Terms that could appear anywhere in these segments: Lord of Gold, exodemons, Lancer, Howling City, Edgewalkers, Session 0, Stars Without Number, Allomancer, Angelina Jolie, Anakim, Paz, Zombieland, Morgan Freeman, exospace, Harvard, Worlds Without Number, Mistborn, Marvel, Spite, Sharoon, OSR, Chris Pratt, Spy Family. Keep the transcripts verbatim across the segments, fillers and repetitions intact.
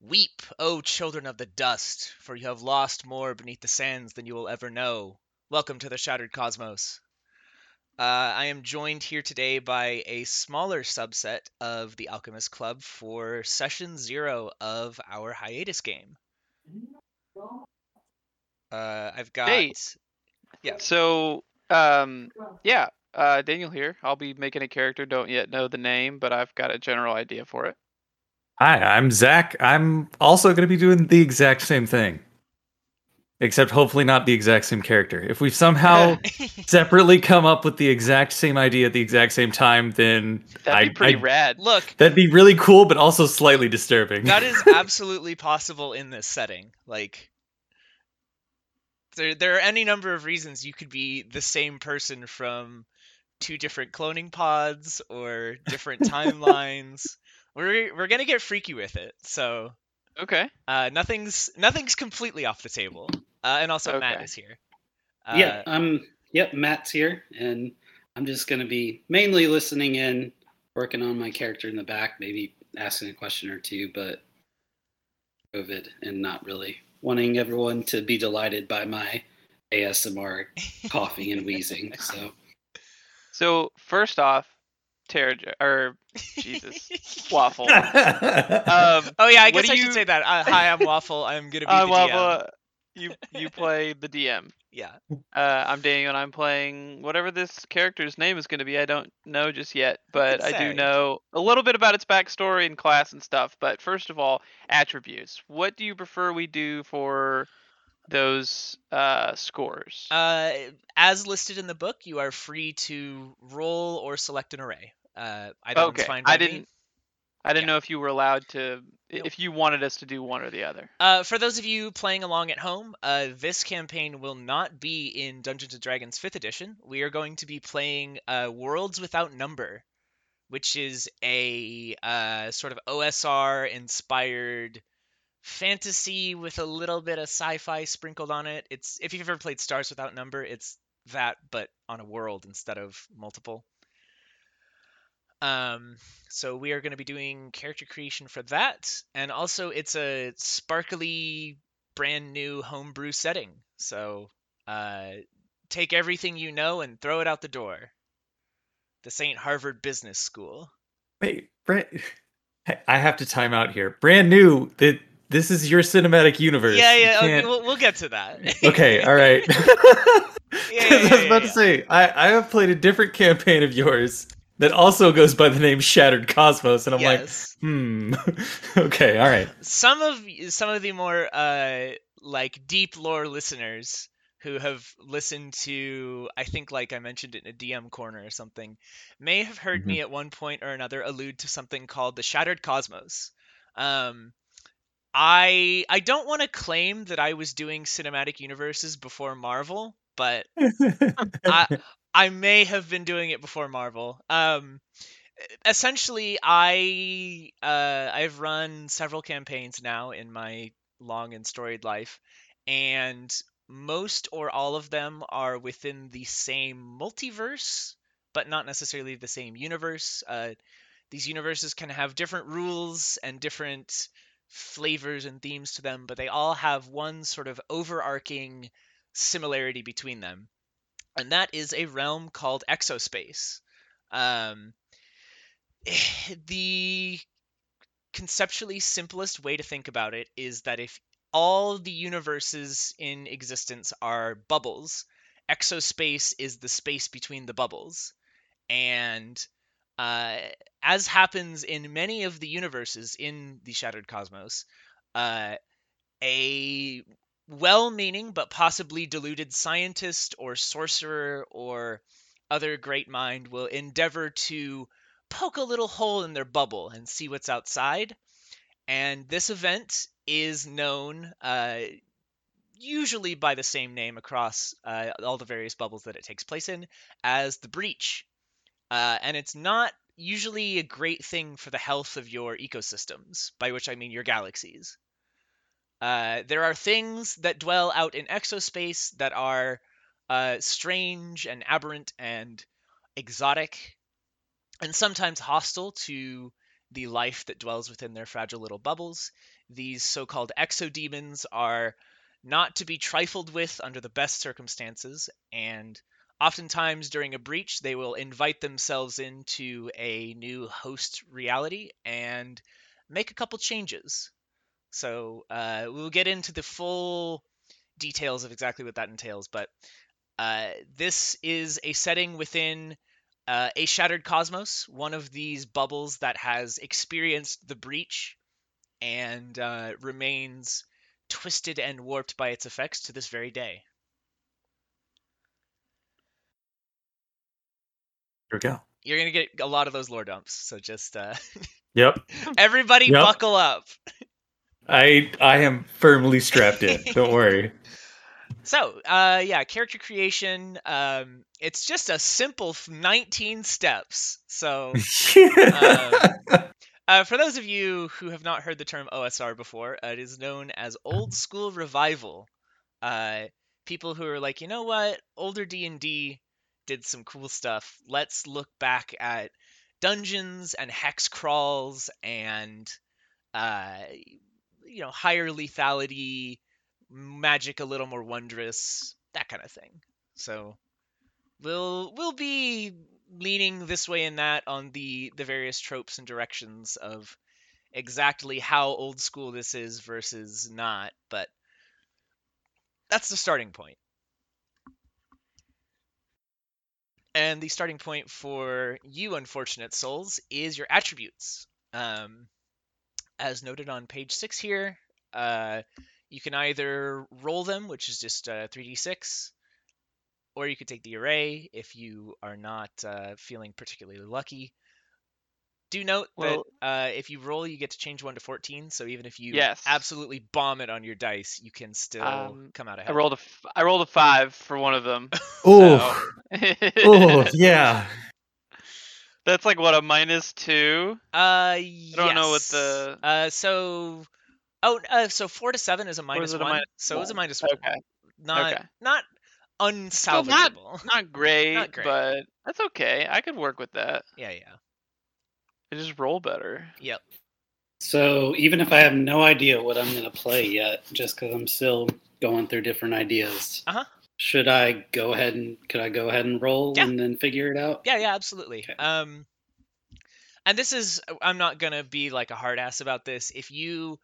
Weep, O children of the dust, for you have lost more beneath the sands than you will ever know. Welcome to the Shattered Cosmos. Uh, I am joined here today by a smaller subset of the Alchemist Club for session zero of our hiatus game. Uh, I've got... Hey. Yeah. So, um, yeah, uh, Daniel here. I'll be making a character, don't yet know the name, but I've got a general idea for it. Hi, I'm Zach. I'm also going to be doing the exact same thing. Except hopefully not the exact same character. If we somehow separately come up with the exact same idea at the exact same time, then... That'd be I, pretty I, rad. Look, that'd be really cool, but also slightly disturbing. That is absolutely possible in this setting. Like, there, there are any number of reasons you could be the same person from two different cloning pods or different timelines. We're we're gonna get freaky with it, so okay. Uh, nothing's nothing's completely off the table, uh, and also okay. Matt is here. Uh, yeah, I'm. Yep, Matt's here, and I'm just gonna be mainly listening in, working on my character in the back, maybe asking a question or two, but COVID and not really wanting everyone to be delighted by my A S M R coughing and wheezing. So, so first off. Terror, or Jesus, Waffle. Um, oh yeah, I guess I you... should say that. Uh, hi, I'm Waffle. I'm gonna be uh, the Waffle, D M. Uh, you you play the D M. Yeah. Uh, I'm Daniel, and I'm playing whatever this character's name is gonna be. I don't know just yet, but I do know a little bit about its backstory and class and stuff. But first of all, attributes. What do you prefer we do for those uh, scores? Uh, as listed in the book, you are free to roll or select an array. Uh, I don't okay. find I didn't. Me. I didn't yeah. know if you were allowed to, nope. if you wanted us to do one or the other. Uh, for those of you playing along at home, uh, this campaign will not be in Dungeons and Dragons fifth edition. We are going to be playing uh, Worlds Without Number, which is a uh, sort of O S R-inspired fantasy with a little bit of sci-fi sprinkled on it. It's if you've ever played Stars Without Number, it's that, but on a world instead of multiple. Um, so we are going to be doing character creation for that, and also it's a sparkly, brand new homebrew setting. So, uh, take everything you know and throw it out the door. This ain't Harvard Business School. Wait, Brett, I have to time out here. Brand new. That this is your cinematic universe. Yeah, yeah. Okay, we'll, we'll get to that. Okay, all right. yeah, yeah, yeah, I was about yeah, to yeah. say I, I have played a different campaign of yours. That also goes by the name Shattered Cosmos, and I'm yes. like, hmm, okay, all right. Some of some of the more uh, like deep lore listeners who have listened to, I think, like I mentioned it in a D M corner or something, may have heard mm-hmm. me at one point or another allude to something called the Shattered Cosmos. Um, I I don't want to claim that I was doing cinematic universes before Marvel, but I. I may have been doing it before Marvel. Um, essentially, I uh, I've run several campaigns now in my long and storied life, and most or all of them are within the same multiverse, but not necessarily the same universe. Uh, these universes can have different rules and different flavors and themes to them, but they all have one sort of overarching similarity between them. And that is a realm called exospace. Um, the conceptually simplest way to think about it is that if all the universes in existence are bubbles, exospace is the space between the bubbles. And uh, as happens in many of the universes in the Shattered Cosmos, uh, a... well-meaning but possibly deluded scientist or sorcerer or other great mind will endeavor to poke a little hole in their bubble and see what's outside. And this event is known uh, usually by the same name across uh, all the various bubbles that it takes place in as the breach. Uh, and it's not usually a great thing for the health of your ecosystems, by which I mean your galaxies. Uh, there are things that dwell out in exospace that are uh, strange and aberrant and exotic and sometimes hostile to the life that dwells within their fragile little bubbles. These so-called exodemons are not to be trifled with under the best circumstances, and oftentimes during a breach, they will invite themselves into a new host reality and make a couple changes. So uh, we'll get into the full details of exactly what that entails, but uh, this is a setting within uh, a Shattered Cosmos, one of these bubbles that has experienced the breach and uh, remains twisted and warped by its effects to this very day. Here we go. You're going to get a lot of those lore dumps, so just... Uh... Yep. Everybody yep. buckle up. I I am firmly strapped in. Don't worry. So, uh, yeah, character creation. Um, it's just a simple nineteen steps. So, um, uh, for those of you who have not heard the term O S R before, uh, it is known as old school revival. Uh, people who are like, you know what? Older D and D did some cool stuff. Let's look back at dungeons and hex crawls and... Uh, you know, higher lethality, magic a little more wondrous, that kind of thing. So we'll we'll be leaning this way and that on the, the various tropes and directions of exactly how old school this is versus not, but that's the starting point. And the starting point for you unfortunate souls is your attributes. Um... As noted on page six here, uh, you can either roll them, which is just uh, three d six, or you could take the array if you are not uh, feeling particularly lucky. Do note well, that uh, if you roll, you get to change one to fourteen, so even if you yes. absolutely bomb it on your dice, you can still um, come out ahead. I rolled a f- I rolled a five for one of them. Oh, so. Oh, yeah. That's like, what, a minus two? Uh, yes. I don't know what the... Uh, so... Oh, uh, so four to seven is a minus one. A minus so one? It was a minus one. Okay. Not, okay. not unsalvageable. Not, not, great, not great, but that's okay. I could work with that. Yeah, yeah. I just roll better. Yep. So even if I have no idea what I'm going to play yet, just because I'm still going through different ideas... Uh-huh. Should I go ahead and could I go ahead and roll yeah. and then figure it out? Yeah, yeah, absolutely. Okay. Um, and this is I'm not gonna be like a hard ass about this. If you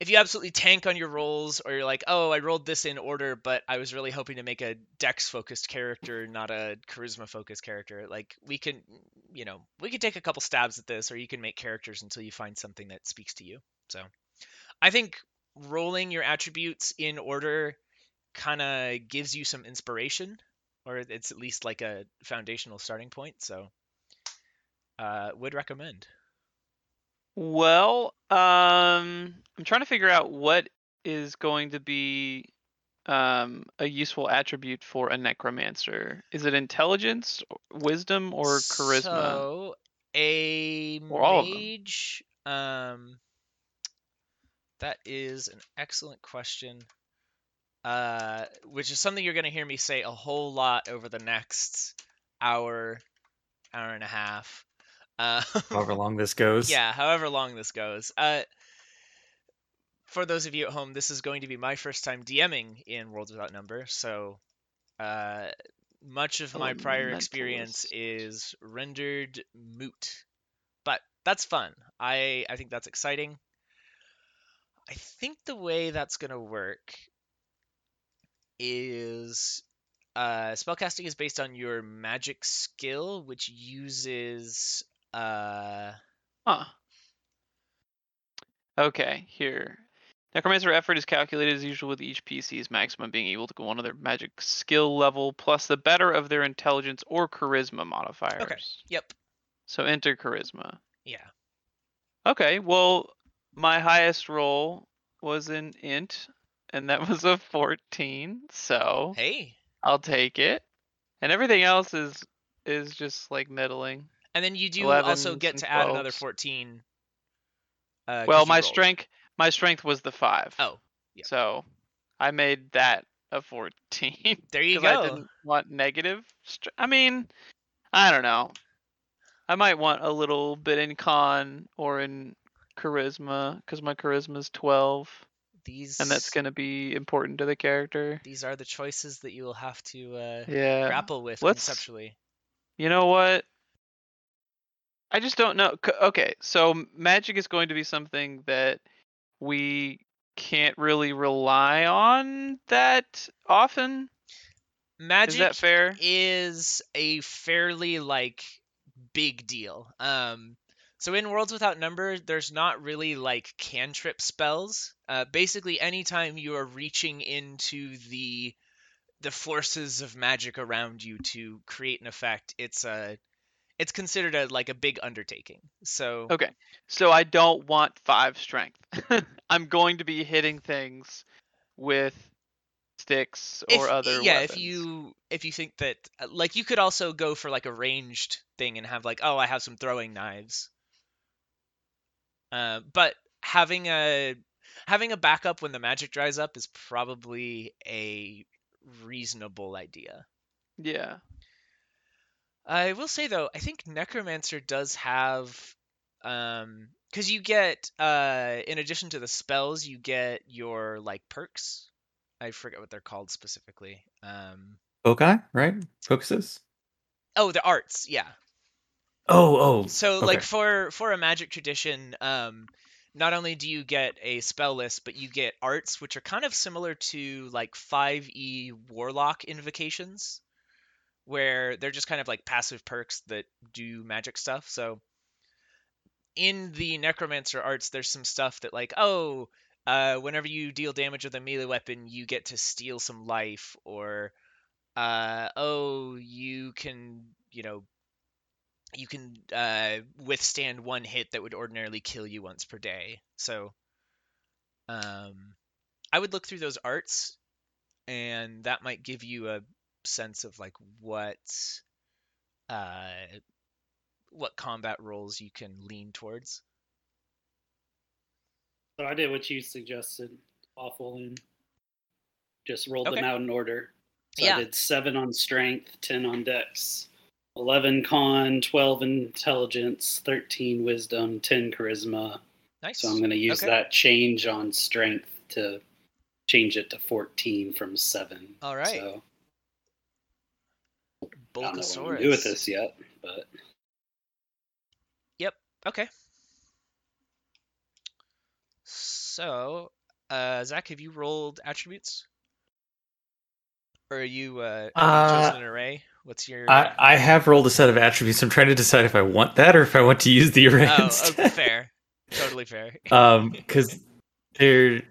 if you absolutely tank on your rolls, or you're like, oh, I rolled this in order, but I was really hoping to make a Dex focused character, not a Charisma focused character. Like we can, you know, we can take a couple stabs at this, or you can make characters until you find something that speaks to you. So, I think rolling your attributes in order kind of gives you some inspiration, or it's at least like a foundational starting point, so uh would recommend. Well, um I'm trying to figure out what is going to be um a useful attribute for a necromancer. Is it intelligence, wisdom, or charisma? So a or all mage of them. Um that is an excellent question. Uh, which is something you're going to hear me say a whole lot over the next hour, hour and a half. Uh, however long this goes. Yeah, however long this goes. Uh, for those of you at home, this is going to be my first time DMing in Worlds Without Number, so uh, much of my oh, prior experience is rendered moot. But that's fun. I, I think that's exciting. I think the way that's going to work... is uh spellcasting is based on your magic skill, which uses uh huh okay here necromancer effort is calculated as usual, with each P C's maximum being equal to one of their magic skill level plus the better of their intelligence or charisma modifiers. Okay. Yep, so enter charisma. Yeah. Okay, well my highest roll was an int, and that was a fourteen, so hey, I'll take it. And everything else is is just like middling. And then you do also get to twelves. Add another fourteen. Uh, well, my rolled. strength my strength was the five. Oh, yeah. So I made that a fourteen. There you go. Because I didn't want negative. Str- I mean, I don't know. I might want a little bit in con or in charisma, because my charisma is twelve. These, and that's going to be important to the character. These are the choices that you will have to uh, yeah. grapple with Let's, conceptually. You know what? I just don't know. Okay, so magic is going to be something that we can't really rely on that often. Magic is, that fair? Is a fairly, like, big deal. Um, so in Worlds Without Number, there's not really, like, cantrip spells. Uh, basically, anytime you are reaching into the the forces of magic around you to create an effect, it's a it's considered a like a big undertaking. So okay, so I don't want five strength. I'm going to be hitting things with sticks or if, other yeah weapons. if you if you think that, like, you could also go for like a ranged thing and have like, oh, I have some throwing knives, uh but having a having a backup when the magic dries up is probably a reasonable idea. Yeah. I will say, though, I think Necromancer does have, um, because you get, uh, in addition to the spells, you get your, like, perks. I forget what they're called specifically. Um, Pokai, right? Focuses? Oh, the arts, yeah. Oh, oh. So, okay. like, for, for a magic tradition, um, not only do you get a spell list, but you get arts, which are kind of similar to, like, five E warlock invocations, where they're just kind of like passive perks that do magic stuff. So in the Necromancer arts, there's some stuff that like, oh, uh, whenever you deal damage with a melee weapon, you get to steal some life, or, uh, oh, you can, you know, you can uh, withstand one hit that would ordinarily kill you once per day. So um, I would look through those arts, and that might give you a sense of like what uh what combat roles you can lean towards. So I did what you suggested, awful, and just rolled okay. them out in order. So yeah. I did seven on strength, ten on dex, eleven con, twelve intelligence, thirteen wisdom, ten charisma. Nice. So I'm going to use okay. that change on strength to change it to fourteen from seven. All right. So I don't know what to do with this yet, but yep. Okay. So, uh, Zach, have you rolled attributes, or are you uh, uh chosen an array? What's your? I, I have rolled a set of attributes. I'm trying to decide if I want that or if I want to use the array. Oh, instead. Oh, fair. Totally fair. Um, because they're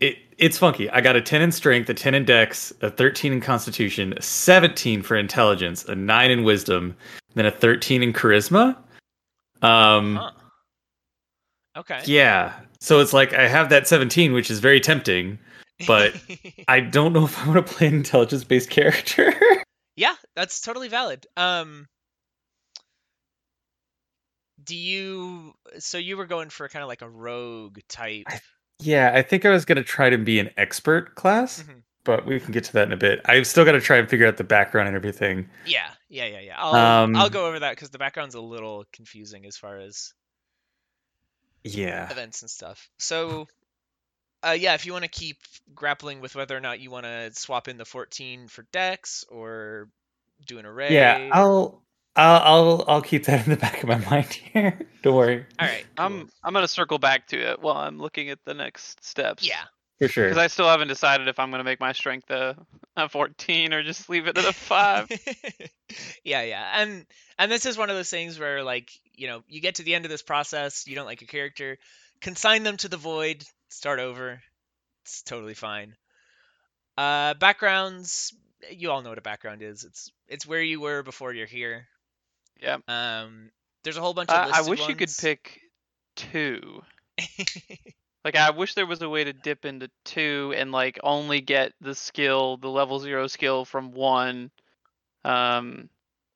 it. It's funky. I got a ten in strength, a ten in dex, a thirteen in constitution, a seventeen for intelligence, a nine in wisdom, then a thirteen in charisma. Um, huh. Okay. Yeah. So it's like I have that seventeen, which is very tempting, but I don't know if I want to play an intelligence-based character. Yeah, that's totally valid. Um, do you... So you were going for kind of like a rogue type... I- Yeah, I think I was going to try to be an expert class, mm-hmm. but we can get to that in a bit. I've still got to try and figure out the background and everything. Yeah, yeah, yeah, yeah. I'll, um, I'll go over that because the background's a little confusing as far as yeah events and stuff. So, uh, yeah, if you want to keep grappling with whether or not you want to swap in the fourteen for dex or do an array. Yeah, I'll... I'll I'll I'll keep that in the back of my mind here. Don't worry. All right, cool. I'm I'm gonna circle back to it while I'm looking at the next steps. Yeah, for sure. Because I still haven't decided if I'm gonna make my strength a, a fourteen or just leave it at a five. yeah, yeah, and and this is one of those things where, like, you know, you get to the end of this process, you don't like your character, consign them to the void, start over. It's totally fine. Uh, backgrounds, you all know what a background is. It's it's where you were before you're here. Yeah. Um. There's a whole bunch of. Listed uh, I wish ones. You could pick two. Like, I wish there was a way to dip into two and like only get the skill, the level zero skill from one, um,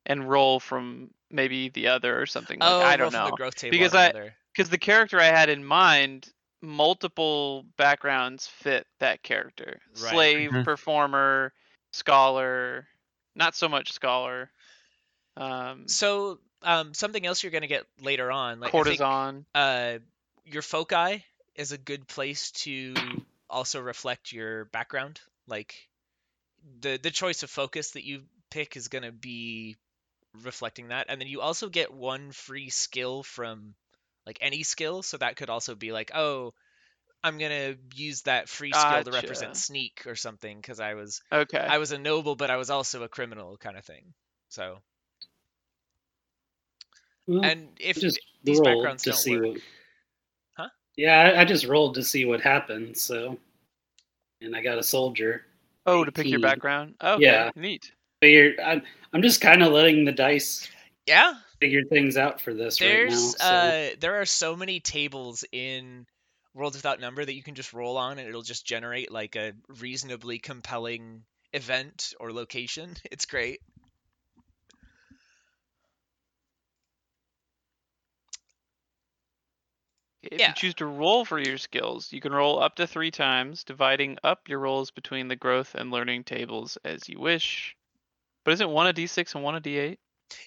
and roll from maybe the other or something. Like, oh, I don't know. The growth table because I because the character I had in mind, multiple backgrounds fit that character. Right. Slave, mm-hmm. performer, scholar, not so much scholar. Um, so um, something else you're going to get later on. Like, Cortizon. I think, uh, your foci is a good place to also reflect your background. Like, the the choice of focus that you pick is going to be reflecting that. And then you also get one free skill from, like, any skill. So that could also be like, oh, I'm going to use that free skill gotcha. to represent sneak or something, because I was okay. I was a noble, but I was also a criminal kind of thing. So, well, and if just these backgrounds to don't see work, what... huh? Yeah, I, I just rolled to see what happened. So, and I got a soldier. Oh, eighteen to pick your background. Oh, okay. Yeah, neat. But you're, I'm I'm just kind of letting the dice. Yeah. Figure things out for this There's, right now. There's so. uh, there are so many tables in Worlds Without Number that you can just roll on and it'll just generate like a reasonably compelling event or location. It's great. If yeah. you choose to roll for your skills, you can roll up to three times, dividing up your rolls between the growth and learning tables as you wish. But isn't one a d six and one a d eight?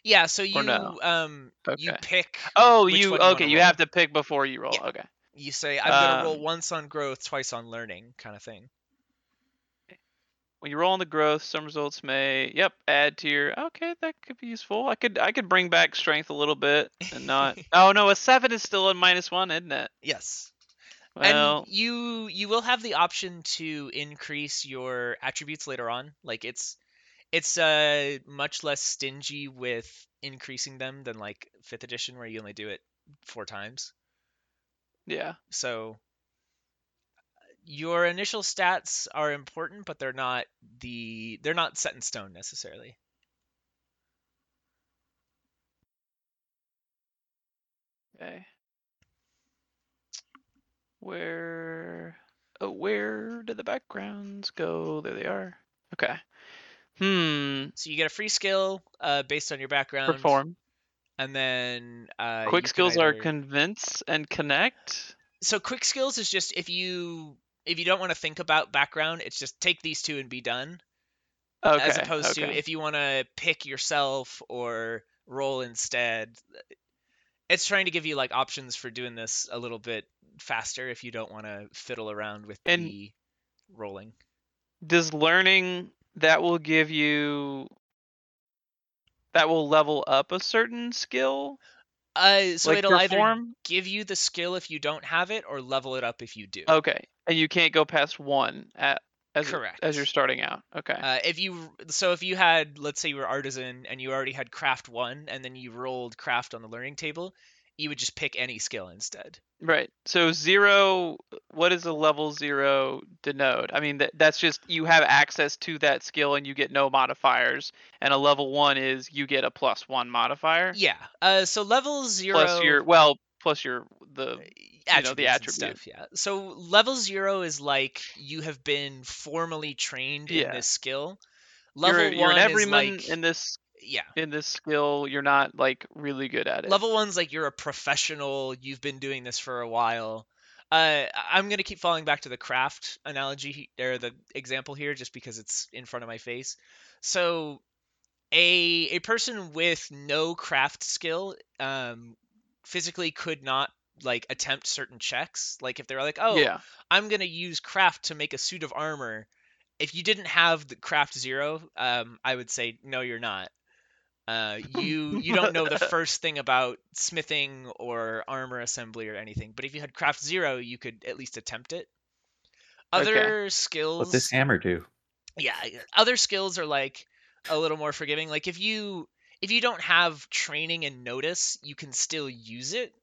Yeah, so you no? um okay. you pick. Oh, you okay? You, you have to pick before you roll. Yeah. Okay. You say, I'm going to um, roll once on growth, twice on learning, kind of thing. When you roll on the growth, some results may, yep, add to your, okay, that could be useful. I could I could bring back strength a little bit and not, oh no, a seven is still a minus one, isn't it? Yes. Well, and you, you will have the option to increase your attributes later on. Like, it's it's uh, much less stingy with increasing them than, like, fifth edition, where you only do it four times. Yeah. So your initial stats are important, but they're not the they're not set in stone necessarily. Okay. Where oh, where do the backgrounds go? There they are. Okay. Hmm. So you get a free skill uh, based on your background. Perform. And then uh, quick skills either... are convince and connect. So quick skills is just if you if you don't want to think about background, it's just take these two and be done. Okay. As opposed okay. to if you want to pick yourself or roll instead. It's trying to give you like options for doing this a little bit faster if you don't want to fiddle around with and the rolling. Does learning that will give you? That will level up a certain skill? Uh, so like it'll perform? either give you the skill if you don't have it, or level it up if you do. Okay, and you can't go past one at as correct as you're starting out. Okay. Uh, if you so if you had, let's say you were artisan and you already had craft one, and then you rolled craft on the learning table, you would just pick any skill instead. Right. So zero. What does a level zero denote? I mean, that that's just you have access to that skill and you get no modifiers. And a level one is you get a plus one modifier. Yeah. Uh. So level zero. Plus your well. Plus your the you know the attribute stuff. Yeah. So level zero is like you have been formally trained yeah. in this skill. Level you're, one you're an everyman is like in this. Yeah. In this skill, you're not like really good at it. Level one's like you're a professional. You've been doing this for a while. Uh, I'm gonna keep falling back to the craft analogy or the example here, just because it's in front of my face. So, a a person with no craft skill, um, physically could not like attempt certain checks. Like if they're like, oh, yeah. I'm gonna use craft to make a suit of armor. If you didn't have the craft zero, um, I would say no, you're not. Uh, you you don't know the first thing about smithing or armor assembly or anything, but if you had craft zero, you could at least attempt it. Other okay. skills. What this hammer do? Yeah, other skills are like a little more forgiving. Like if you if you don't have training and notice, you can still use it.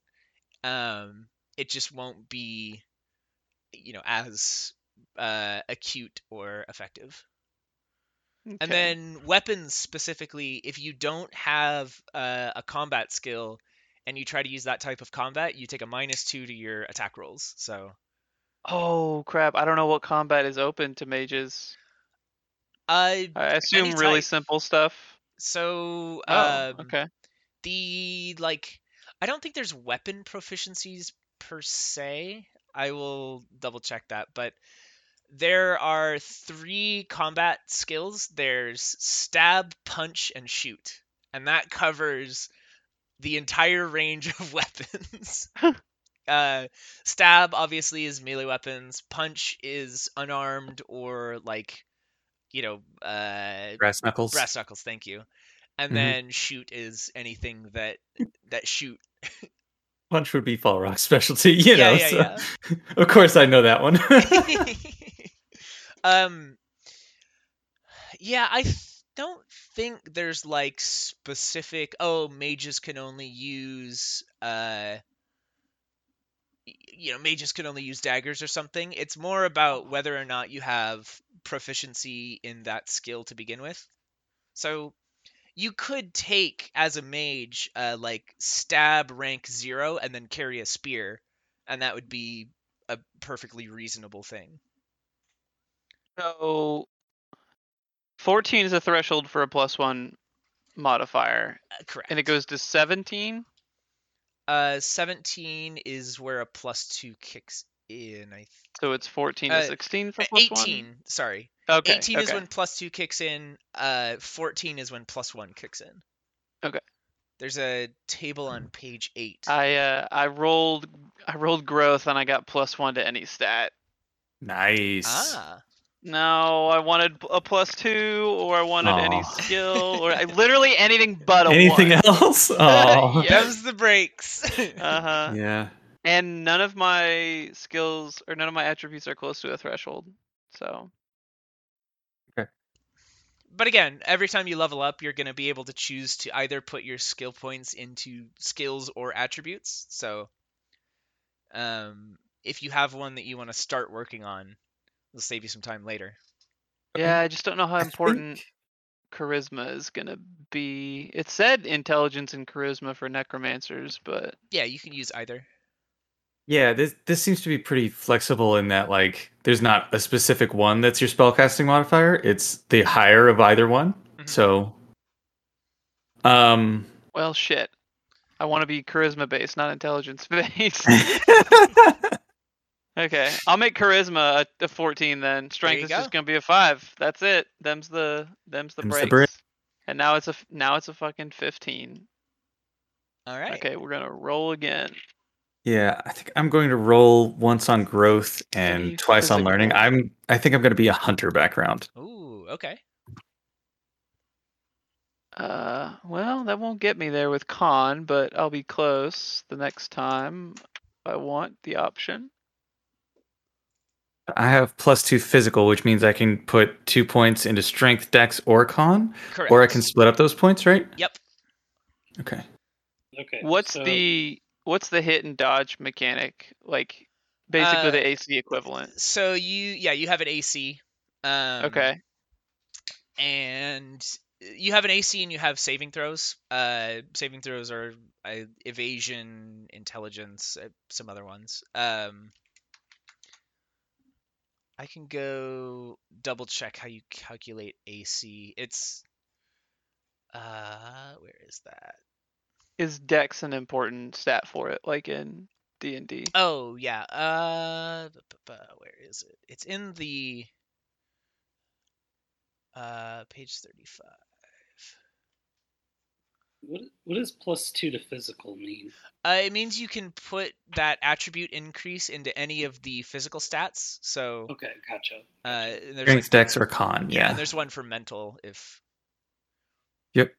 Um, it just won't be, you know, as uh, acute or effective. Okay. And then weapons specifically, if you don't have uh, a combat skill and you try to use that type of combat, you take a minus two to your attack rolls. So, oh crap! I don't know what combat is open to mages. Uh, I assume really simple stuff. So, oh, um, okay. The like, I don't think there's weapon proficiencies per se. I will double check that, but. There are three combat skills. There's stab, punch, and shoot. And that covers the entire range of weapons. Uh, stab, obviously, is melee weapons. Punch is unarmed or, like, you know... Uh, brass knuckles. Brass knuckles, thank you. And mm-hmm. then shoot is anything that that shoot... Punch would be Fall Rock's specialty, you yeah, know. Yeah, so. yeah. Of course I know that one. um, yeah, I th- don't think there's, like, specific... Oh, mages can only use... Uh, you know, mages can only use daggers or something. It's more about whether or not you have proficiency in that skill to begin with. So you could take, as a mage, uh, like, stab rank zero and then carry a spear, and that would be a perfectly reasonable thing. So fourteen is a threshold for a plus one modifier. Uh, correct. And it goes to seventeen? Uh, seventeen is where a plus two kicks in. I th- so it's fourteen to uh, sixteen for plus eighteen, one? Sorry. Okay, eighteen okay. is when plus two kicks in. Uh, fourteen is when plus one kicks in. Okay. There's a table on page eight. I uh, I rolled I rolled growth and I got plus one to any stat. Nice. Ah. No, I wanted a plus two, or I wanted Aww. any skill, or I, literally anything but a anything one. Anything else? Oh, yeah. That was the breaks. Uh-huh. Yeah. And none of my skills, or none of my attributes are close to a threshold, so. Okay. But again, every time you level up, you're going to be able to choose to either put your skill points into skills or attributes, so um, if you have one that you want to start working on, it'll save you some time later. Yeah, I just don't know how important think... charisma is going to be. It said intelligence and charisma for necromancers, but... Yeah, you can use either. Yeah, this this seems to be pretty flexible in that, like, there's not a specific one that's your spellcasting modifier. It's the higher of either one, mm-hmm. so... Um. Well, shit. I want to be charisma-based, not intelligence-based. Okay, I'll make charisma a fourteen then. Strength is go. just gonna be a five. That's it. Them's the them's the breaks. The break. And now it's a now it's a fucking fifteen. All right. Okay, we're gonna roll again. Yeah, I think I'm going to roll once on growth and Three twice physical. on learning. I'm I think I'm gonna be a hunter background. Ooh, okay. Uh, well, that won't get me there with con, but I'll be close the next time if I want the option. I have plus two physical, which means I can put two points into strength, dex, or con. Correct. Or I can split up those points, right? Yep. Okay. Okay. What's so... the what's the hit and dodge mechanic? Like, basically uh, the A C equivalent. So you yeah you have an A C. Um, okay. And you have an A C and you have saving throws. Uh, saving throws are uh, evasion, intelligence, uh, some other ones. Um. I can go double check how you calculate A C. It's uh, where is that? Is Dex an important stat for it, like in D and D? Oh yeah. Uh, where is it? It's in the uh page thirty-five. What what does plus two to physical mean? Uh, it means you can put that attribute increase into any of the physical stats. So okay, gotcha. Uh, Strength, like, dex, or con. Yeah, yeah. And there's one for mental. If. Yep.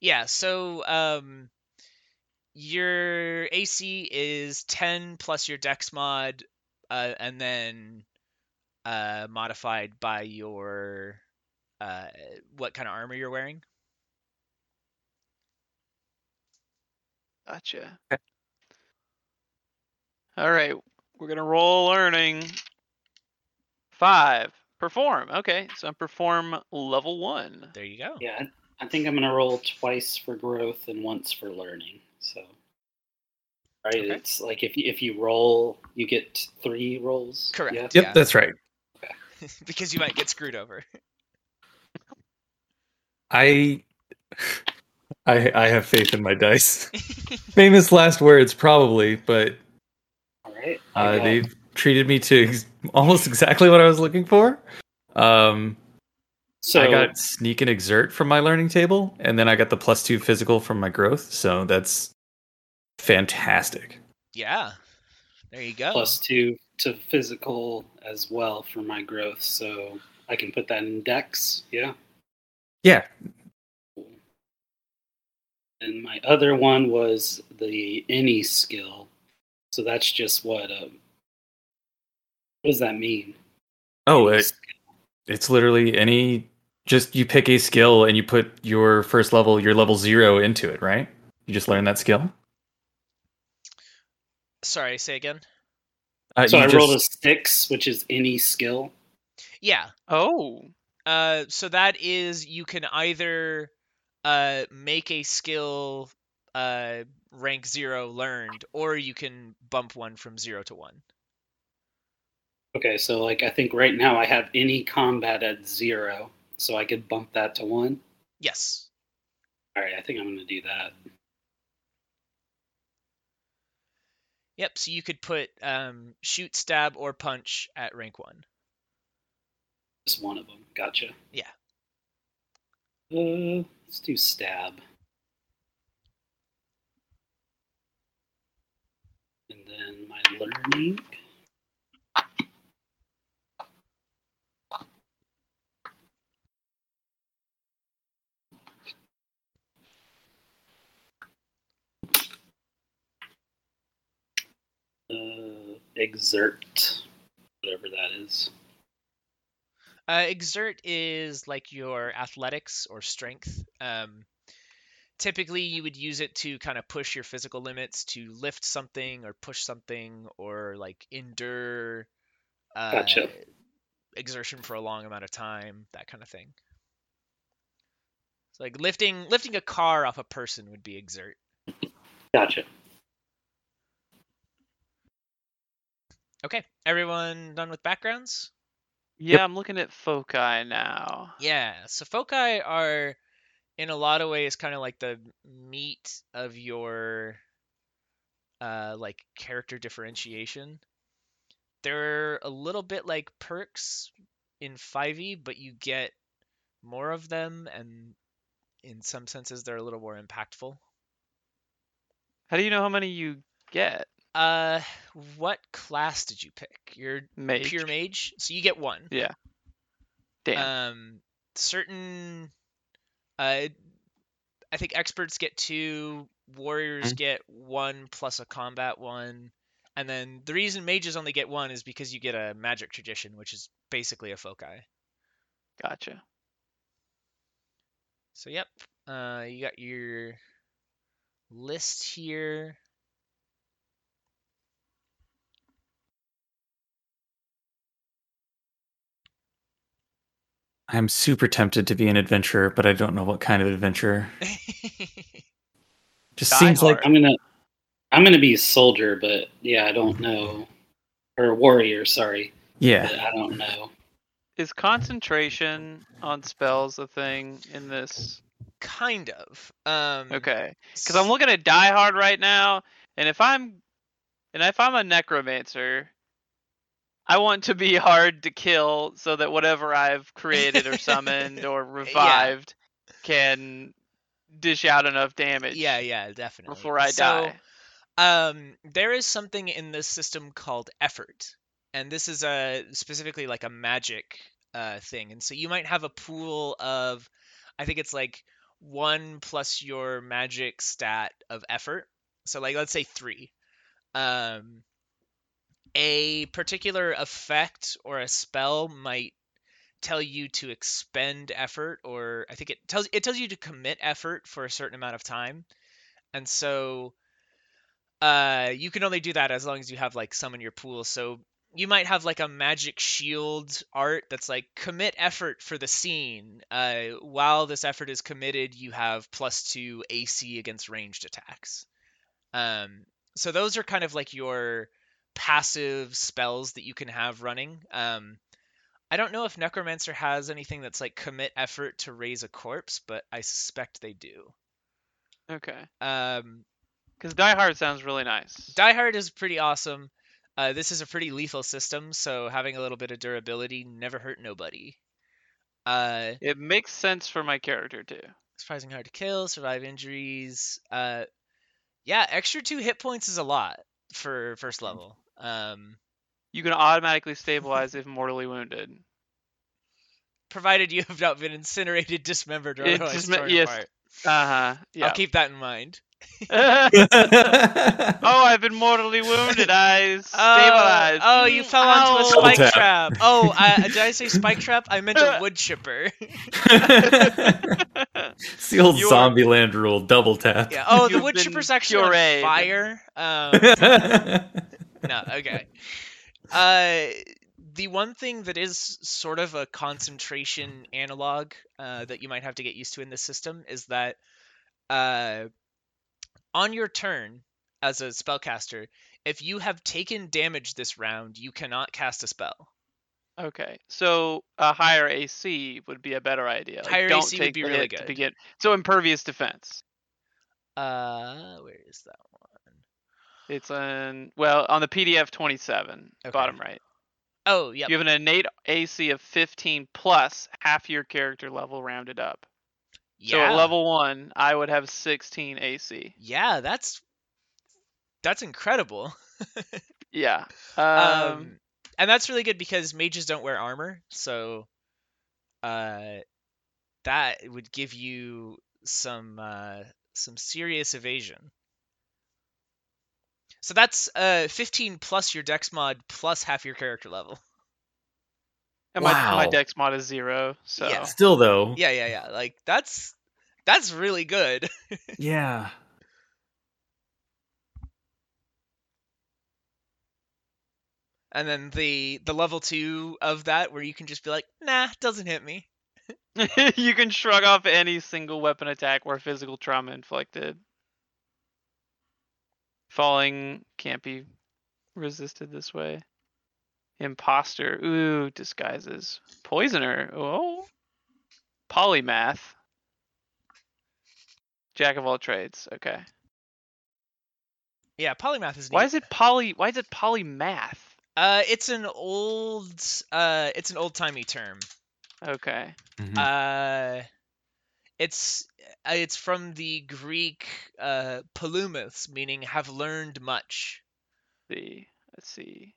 Yeah. So um, your A C is ten plus your dex mod, uh, and then uh, modified by your uh, what kind of armor you're wearing. Gotcha. Okay. All right, we're gonna roll learning. Five. Perform. Okay, so I'm perform level one. There you go. Yeah, I think I'm gonna roll twice for growth and once for learning. So, right, okay. It's like if you, if you roll, you get three rolls. Correct. Yeah? Yep, yeah. That's right. Okay. Because you might get screwed over. I. I, I have faith in my dice. Famous last words, probably, but all right, uh, they treated me to ex- almost exactly what I was looking for. Um, So I got sneak and exert from my learning table, and then I got the plus two physical from my growth. So that's fantastic. Yeah, there you go. Plus two to physical as well for my growth, so I can put that in dex. Yeah. Yeah. And my other one was the any skill. So that's just what. Uh, what does that mean? Oh, it, it's literally any. Just you pick a skill and you put your first level, your level zero into it, right? You just learn that skill. Sorry, say again. Uh, so I just... rolled a six, which is any skill. Yeah. Oh. Uh. So that is you can either. Uh, make a skill uh, rank zero learned, or you can bump one from zero to one. Okay, so like I think right now I have any combat at zero, so I could bump that to one? Yes. Alright, I think I'm going to do that. Yep, so you could put um, shoot, stab, or punch at rank one. Just one of them, gotcha. Yeah. Uh, let's do stab. And then my learning. Uh, exert, whatever that is. Uh, exert is like your athletics or strength. Um, typically, you would use it to kind of push your physical limits to lift something or push something or like endure uh, gotcha. exertion for a long amount of time, that kind of thing. So like lifting lifting a car off a person would be exert. Gotcha. Okay, everyone done with backgrounds? Yeah, yep. I'm looking at foci now. Yeah, so foci are, in a lot of ways, kind of like the meat of your, uh, like character differentiation. They're a little bit like perks in five e, but you get more of them, and in some senses, they're a little more impactful. How do you know how many you get? Uh, what class did you pick? Your mage. Pure mage, so you get one. Yeah. Damn. Um, certain, uh, I think experts get two, warriors mm-hmm. get one plus a combat one, and then the reason mages only get one is because you get a magic tradition, which is basically a foci. Gotcha. So yep, uh, you got your list here. I'm super tempted to be an adventurer, but I don't know what kind of adventurer. Just Die seems hard. like I'm gonna, I'm gonna be a soldier, but yeah, I don't know, or a warrior. Sorry. Yeah, but I don't know. Is concentration on spells a thing in this? Kind of. Um, okay, because I'm looking at Die Hard right now, and if I'm, and if I'm a necromancer. I want to be hard to kill so that whatever I've created or summoned or revived yeah. can dish out enough damage. Yeah, yeah, definitely. Before I so, die. Um, there is something in this system called effort. And this is a specifically like a magic uh, thing. And so you might have a pool of, I think it's like one plus your magic stat of effort. So like, let's say three. Um... A particular effect or a spell might tell you to expend effort, or I think it tells it tells you to commit effort for a certain amount of time. And so uh, you can only do that as long as you have like some in your pool. So you might have like a magic shield art that's like commit effort for the scene. Uh, while this effort is committed, you have plus two A C against ranged attacks. Um, so those are kind of like your... passive spells that you can have running. Um, I don't know if Necromancer has anything that's like commit effort to raise a corpse, but I suspect they do. Okay. Um, because Die Hard sounds really nice. Die Hard is pretty awesome. Uh, this is a pretty lethal system, so having a little bit of durability never hurt nobody. Uh, it makes sense for my character too. Surprising hard to kill, survive injuries. Uh, yeah, extra two hit points is a lot for first level. Um, you can automatically stabilize if mortally wounded, provided you have not been incinerated, dismembered, or otherwise disme- torn yes. apart. Uh-huh. Yeah. I'll keep that in mind. Oh, I've been mortally wounded. I stabilized. Oh, oh you fell onto Ow. a spike Double trap. Tap. Oh, uh, did I say spike trap? I meant a wood chipper. It's the old You're... Zombieland rule. Double tap. Yeah. Oh, the You've wood chipper's actually pureed. on fire. Um, no, okay. Uh, the one thing that is sort of a concentration analog uh, that you might have to get used to in this system is that uh, on your turn as a spellcaster, if you have taken damage this round, you cannot cast a spell. Okay, so a higher A C would be a better idea. Like, higher don't A C take would be really good. To begin. So impervious defense. Uh, where is that one? It's on, well, on the P D F twenty-seven, okay. Bottom right. Oh, yeah. You have an innate A C of fifteen plus half your character level rounded up. Yeah. So at level one, I would have sixteen A C. Yeah, that's that's incredible. Yeah. Um, um, and that's really good because mages don't wear armor, so uh, that would give you some uh, some serious evasion. So that's uh, fifteen plus your dex mod plus half your character level. And wow. my, my dex mod is zero, so... Yeah. Still, though. Yeah, yeah, yeah. Like, that's that's really good. Yeah. And then the the level two of that, where you can just be like, nah, doesn't hit me. You can shrug off any single weapon attack where physical trauma inflicted. Falling can't be resisted this way. Imposter. Ooh, disguises. Poisoner. Oh. Polymath. Jack of all trades. Okay. Yeah, polymath is neat. Why is it poly why is it polymath? Uh it's an old uh it's an old-timey term. Okay. Mm-hmm. Uh It's it's from the Greek uh, "polumos," meaning "have learned much." Let's see, let's see.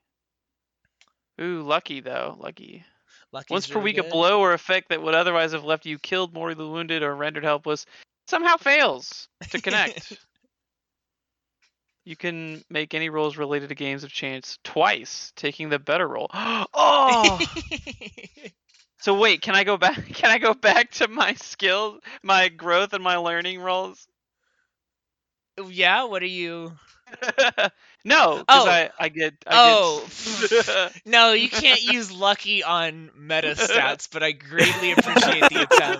Ooh, lucky though, lucky. Lucky's Once per really week, good. A blow or effect that would otherwise have left you killed, mortally wounded, or rendered helpless somehow fails to connect. You can make any rolls related to games of chance twice, taking the better roll. Oh. So wait, can I go back? Can I go back to my skills, my growth, and my learning rolls? Yeah. What are you? No, because oh. I, I get. I oh. Get... No, you can't use lucky on meta stats, but I greatly appreciate the attempt.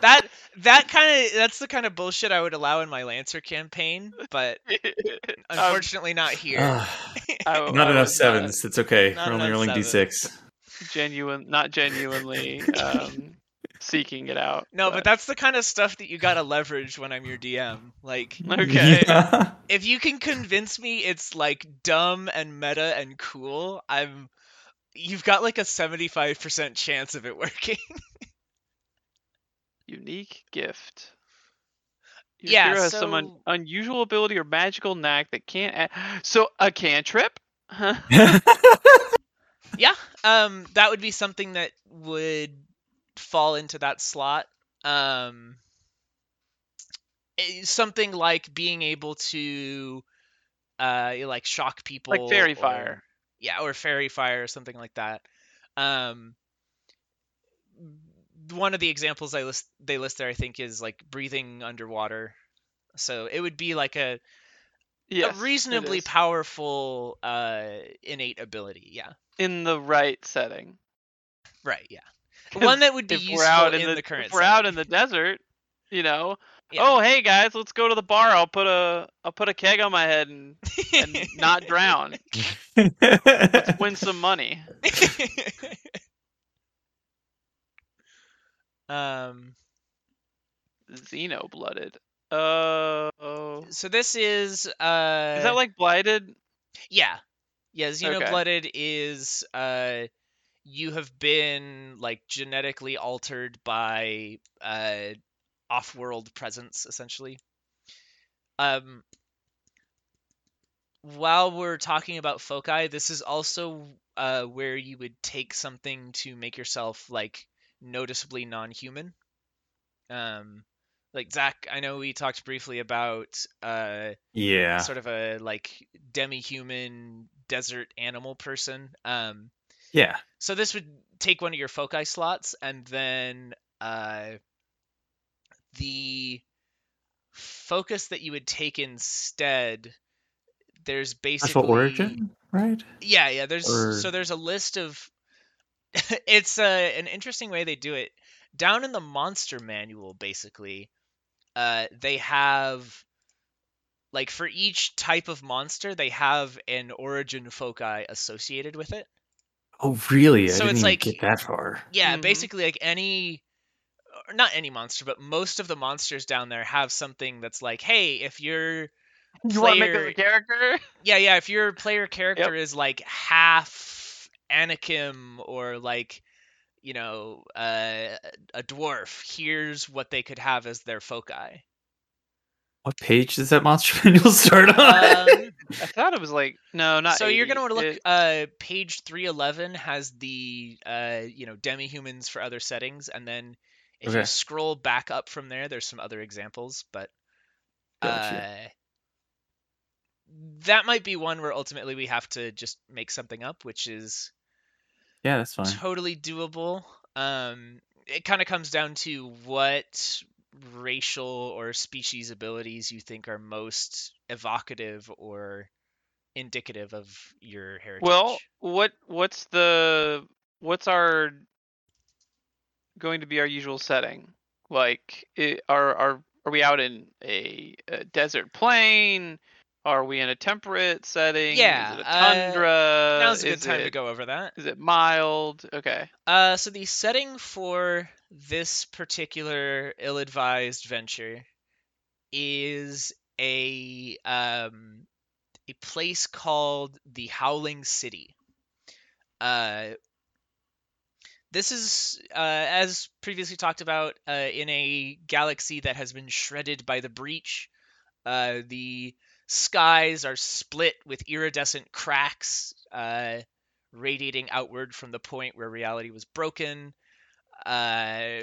that that kind of that's the kind of bullshit I would allow in my Lancer campaign, but unfortunately um, not here. Uh, I, not I, enough sevens. Not, it's okay. We're only rolling d six. Genuine, not genuinely um, seeking it out. No, but. but that's the kind of stuff that you gotta leverage when I'm your D M. Like, okay, yeah. If you can convince me it's like dumb and meta and cool, I'm. You've got like a seventy-five percent chance of it working. Unique gift. Your yeah, hero has so... some un- unusual ability or magical knack that can't. Add... So a cantrip. Huh? Yeah, um, that would be something that would fall into that slot. Um, something like being able to, uh, like shock people, like fairy or, fire, yeah, or fairy fire, or something like that. Um, one of the examples I list they list there, I think, is like breathing underwater. So it would be like a, yes, a reasonably powerful uh, innate ability. Yeah. In the right setting. Right, yeah. One that would be useful out in, in the, the current setting. If we're setting. out in the desert, you know. Yeah. Oh, hey guys, let's go to the bar. I'll put a I'll put a keg on my head and, and not drown. Let's win some money. um Xeno-blooded. Uh oh. So this is uh Is that like blighted? Yeah. Yeah, Xeno-blooded okay. is uh, you have been like genetically altered by uh, off-world presence, essentially. Um, while we're talking about foci, this is also uh, where you would take something to make yourself like noticeably non-human. Um, like Zach, I know we talked briefly about uh, yeah, sort of a like demi-human desert animal person. Um, yeah. So this would take one of your foci slots, and then uh, the focus that you would take instead. There's basically Special origin, right? Yeah, yeah. There's or... so there's a list of. It's a, an interesting way they do it. Down in the monster manual, basically, uh, they have like for each type of monster, they have an origin foci associated with it. Oh, really? I so didn't it's even like get that far. Yeah, mm-hmm. Basically, like any, not any monster, but most of the monsters down there have something that's like, hey, if you're player, you want to make it a character? Yeah, yeah. If your player character yep. is like half Anakim or like, you know, uh, a dwarf, here's what they could have as their foci. What page does that monster manual start on? Um, I thought it was like no, not. So eighty. You're gonna want to look. It... Uh, page three eleven has the uh, you know, demi-humans for other settings, and then if okay. you scroll back up from there, there's some other examples, but uh, gotcha. That might be one where ultimately we have to just make something up, which is yeah, that's fine, totally doable. Um, it kind of comes down to what racial or species abilities you think are most evocative or indicative of your heritage. Well, what what's the what's our going to be our usual setting? Like, it, are are are we out in a, a desert plain? Are we in a temperate setting? Yeah, is it a tundra? Uh, now's a good is time it, to go over that. Is it mild? Okay. Uh, so the setting for this particular ill-advised venture is a um a place called the Howling City. Uh, this is uh as previously talked about uh, in a galaxy that has been shredded by the breach. Uh, the skies are split with iridescent cracks uh, radiating outward from the point where reality was broken. Uh,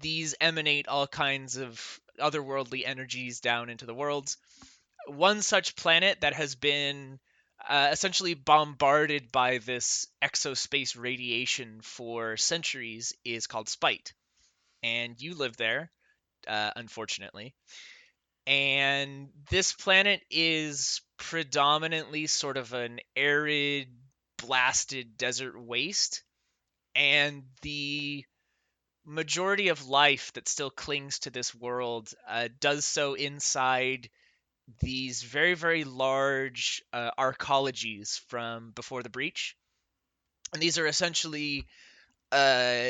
these emanate all kinds of otherworldly energies down into the worlds. One such planet that has been uh, essentially bombarded by this exospace radiation for centuries is called Spite. And you live there, uh, unfortunately. And this planet is predominantly sort of an arid, blasted desert waste. And the majority of life that still clings to this world uh, does so inside these very, very large uh, arcologies from before the breach. And these are essentially uh,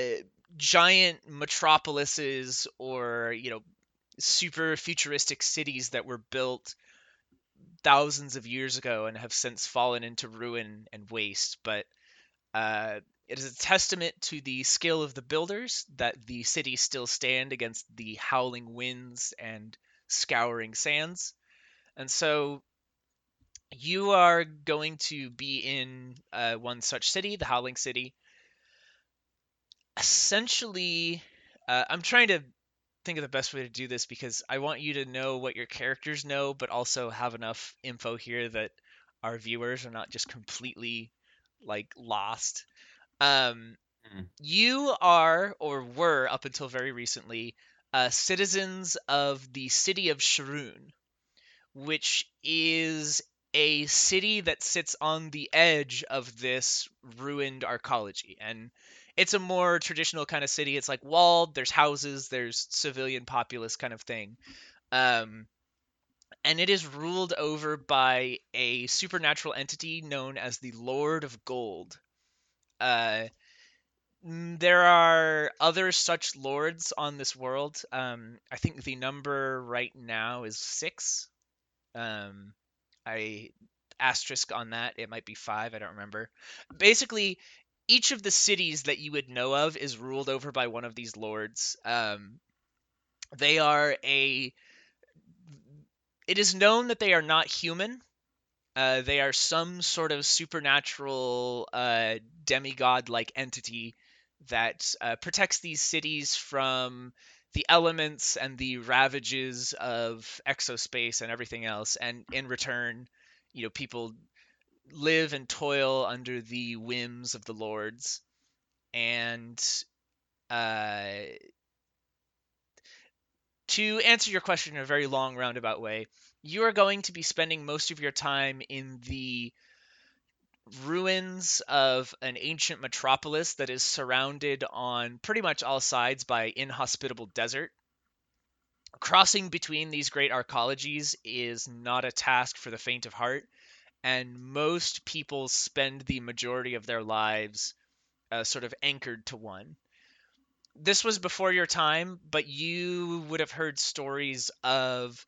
giant metropolises or, you know, super futuristic cities that were built thousands of years ago and have since fallen into ruin and waste. But uh, it is a testament to the skill of the builders that the cities still stand against the howling winds and scouring sands. And so you are going to be in uh, one such city, the Howling City. Essentially, uh, I'm trying to think of the best way to do this because I want you to know what your characters know, but also have enough info here that our viewers are not just completely like lost. Um, mm. You are, or were up until very recently, uh, citizens of the city of Sharoon, which is a city that sits on the edge of this ruined arcology. And it's a more traditional kind of city. It's like walled, there's houses, there's civilian populace kind of thing. Um, and it is ruled over by a supernatural entity known as the Lord of Gold. Uh, there are other such lords on this world. Um, I think the number right now is six. Um, I asterisk on that. It might be five. I don't remember. Basically, each of the cities that you would know of is ruled over by one of these lords. Um, they are a... It is known that they are not human. Uh, they are some sort of supernatural uh, demigod-like entity that uh, protects these cities from the elements and the ravages of exospace and everything else. And in return, you know, people live and toil under the whims of the lords. And uh, to answer your question in a very long roundabout way, you are going to be spending most of your time in the ruins of an ancient metropolis that is surrounded on pretty much all sides by inhospitable desert. Crossing between these great arcologies is not a task for the faint of heart, and most people spend the majority of their lives uh, sort of anchored to one. This was before your time, but you would have heard stories of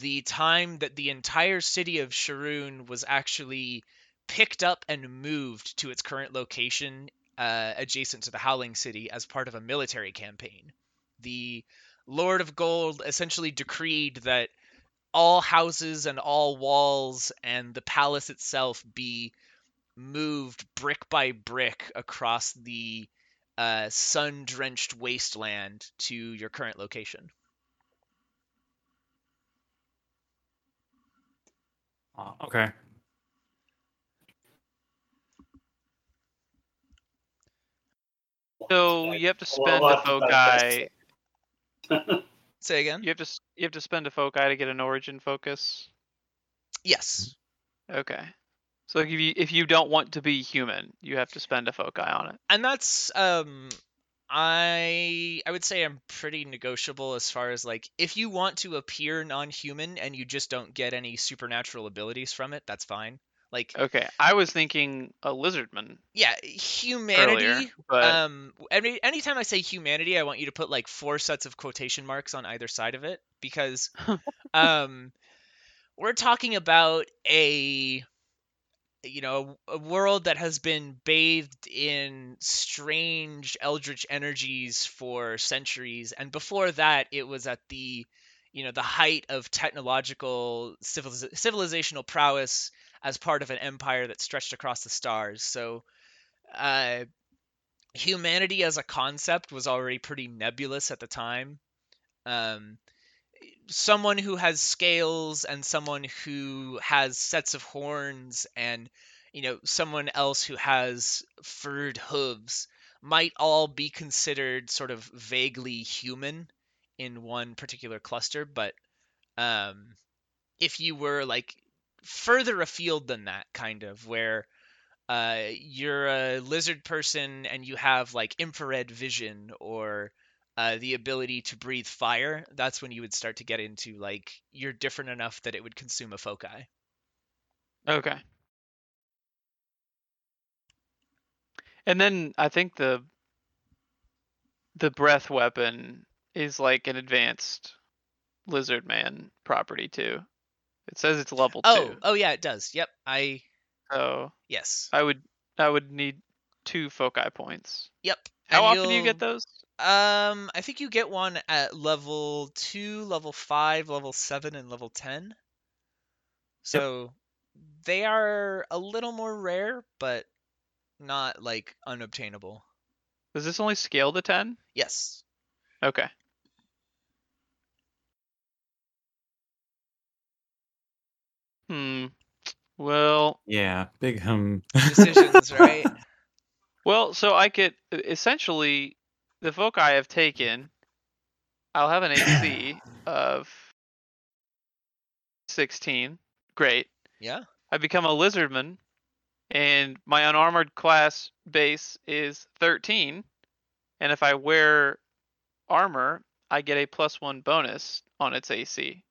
the time that the entire city of Sharoon was actually picked up and moved to its current location uh, adjacent to the Howling City as part of a military campaign. The Lord of Gold essentially decreed that all houses and all walls and the palace itself be moved brick by brick across the uh, sun-drenched wasteland to your current location. Uh, okay. So you have to spend a foci. Say again. You have to you have to spend a foci to get an origin focus. Yes. Okay. So if you if you don't want to be human, you have to spend a foci on it. And that's um, I I would say I'm pretty negotiable as far as like if you want to appear non-human and you just don't get any supernatural abilities from it, that's fine. Like, okay, I was thinking a lizardman. Yeah, humanity. Earlier, but... Um, any anytime I say humanity, I want you to put like four sets of quotation marks on either side of it because, um, we're talking about a, you know, a world that has been bathed in strange eldritch energies for centuries, and before that, it was at the, you know, the height of technological civil civilizational prowess. As part of an empire that stretched across the stars. So uh, humanity as a concept was already pretty nebulous at the time. Um, someone who has scales and someone who has sets of horns and, you know, someone else who has furred hooves might all be considered sort of vaguely human in one particular cluster. But um, if you were like, further afield than that, kind of, where uh, you're a lizard person and you have, like, infrared vision or uh, the ability to breathe fire, that's when you would start to get into, like, you're different enough that it would consume a foci. Okay. And then I think the the breath weapon is, like, an advanced lizard man property, too. It says it's level oh, two. Oh, yeah, it does. Yep, I... Oh. Yes. I would I would need two foci points. Yep. How and often do you get those? Um, I think you get one at level two, level five, level seven, and level ten. So yep. They are a little more rare, but not, like, unobtainable. Does this only scale to ten? Yes. Okay. Hmm. Well. Yeah. Big hum. Decisions, right? Well, so I could essentially the foci I have taken. I'll have an A C of sixteen. Great. Yeah. I become a lizardman, and my unarmored class base is thirteen. And if I wear armor, I get a plus one bonus on its A C.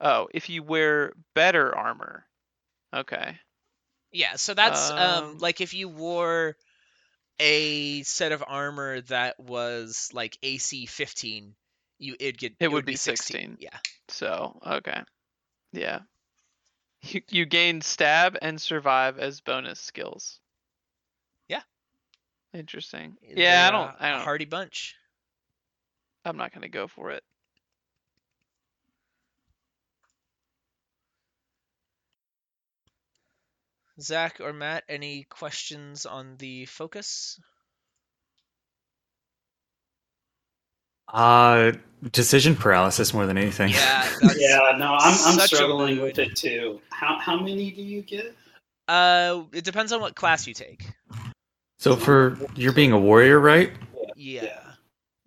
Oh, if you wear better armor. Okay. Yeah, so that's, um, um, like, if you wore a set of armor that was, like, A C fifteen, you, it'd get, it, it would, would be sixteen. sixteen. Yeah. So, okay. Yeah. You, you gain stab and survive as bonus skills. Yeah. Interesting. Yeah, I don't, I don't. A hardy bunch. I'm not going to go for it. Zach or Matt, any questions on the focus? Uh, decision paralysis more than anything. Yeah, yeah no, I'm, I'm struggling with it too. How how many do you get? Uh, it depends on what class you take. So for you're being a warrior, right? Yeah.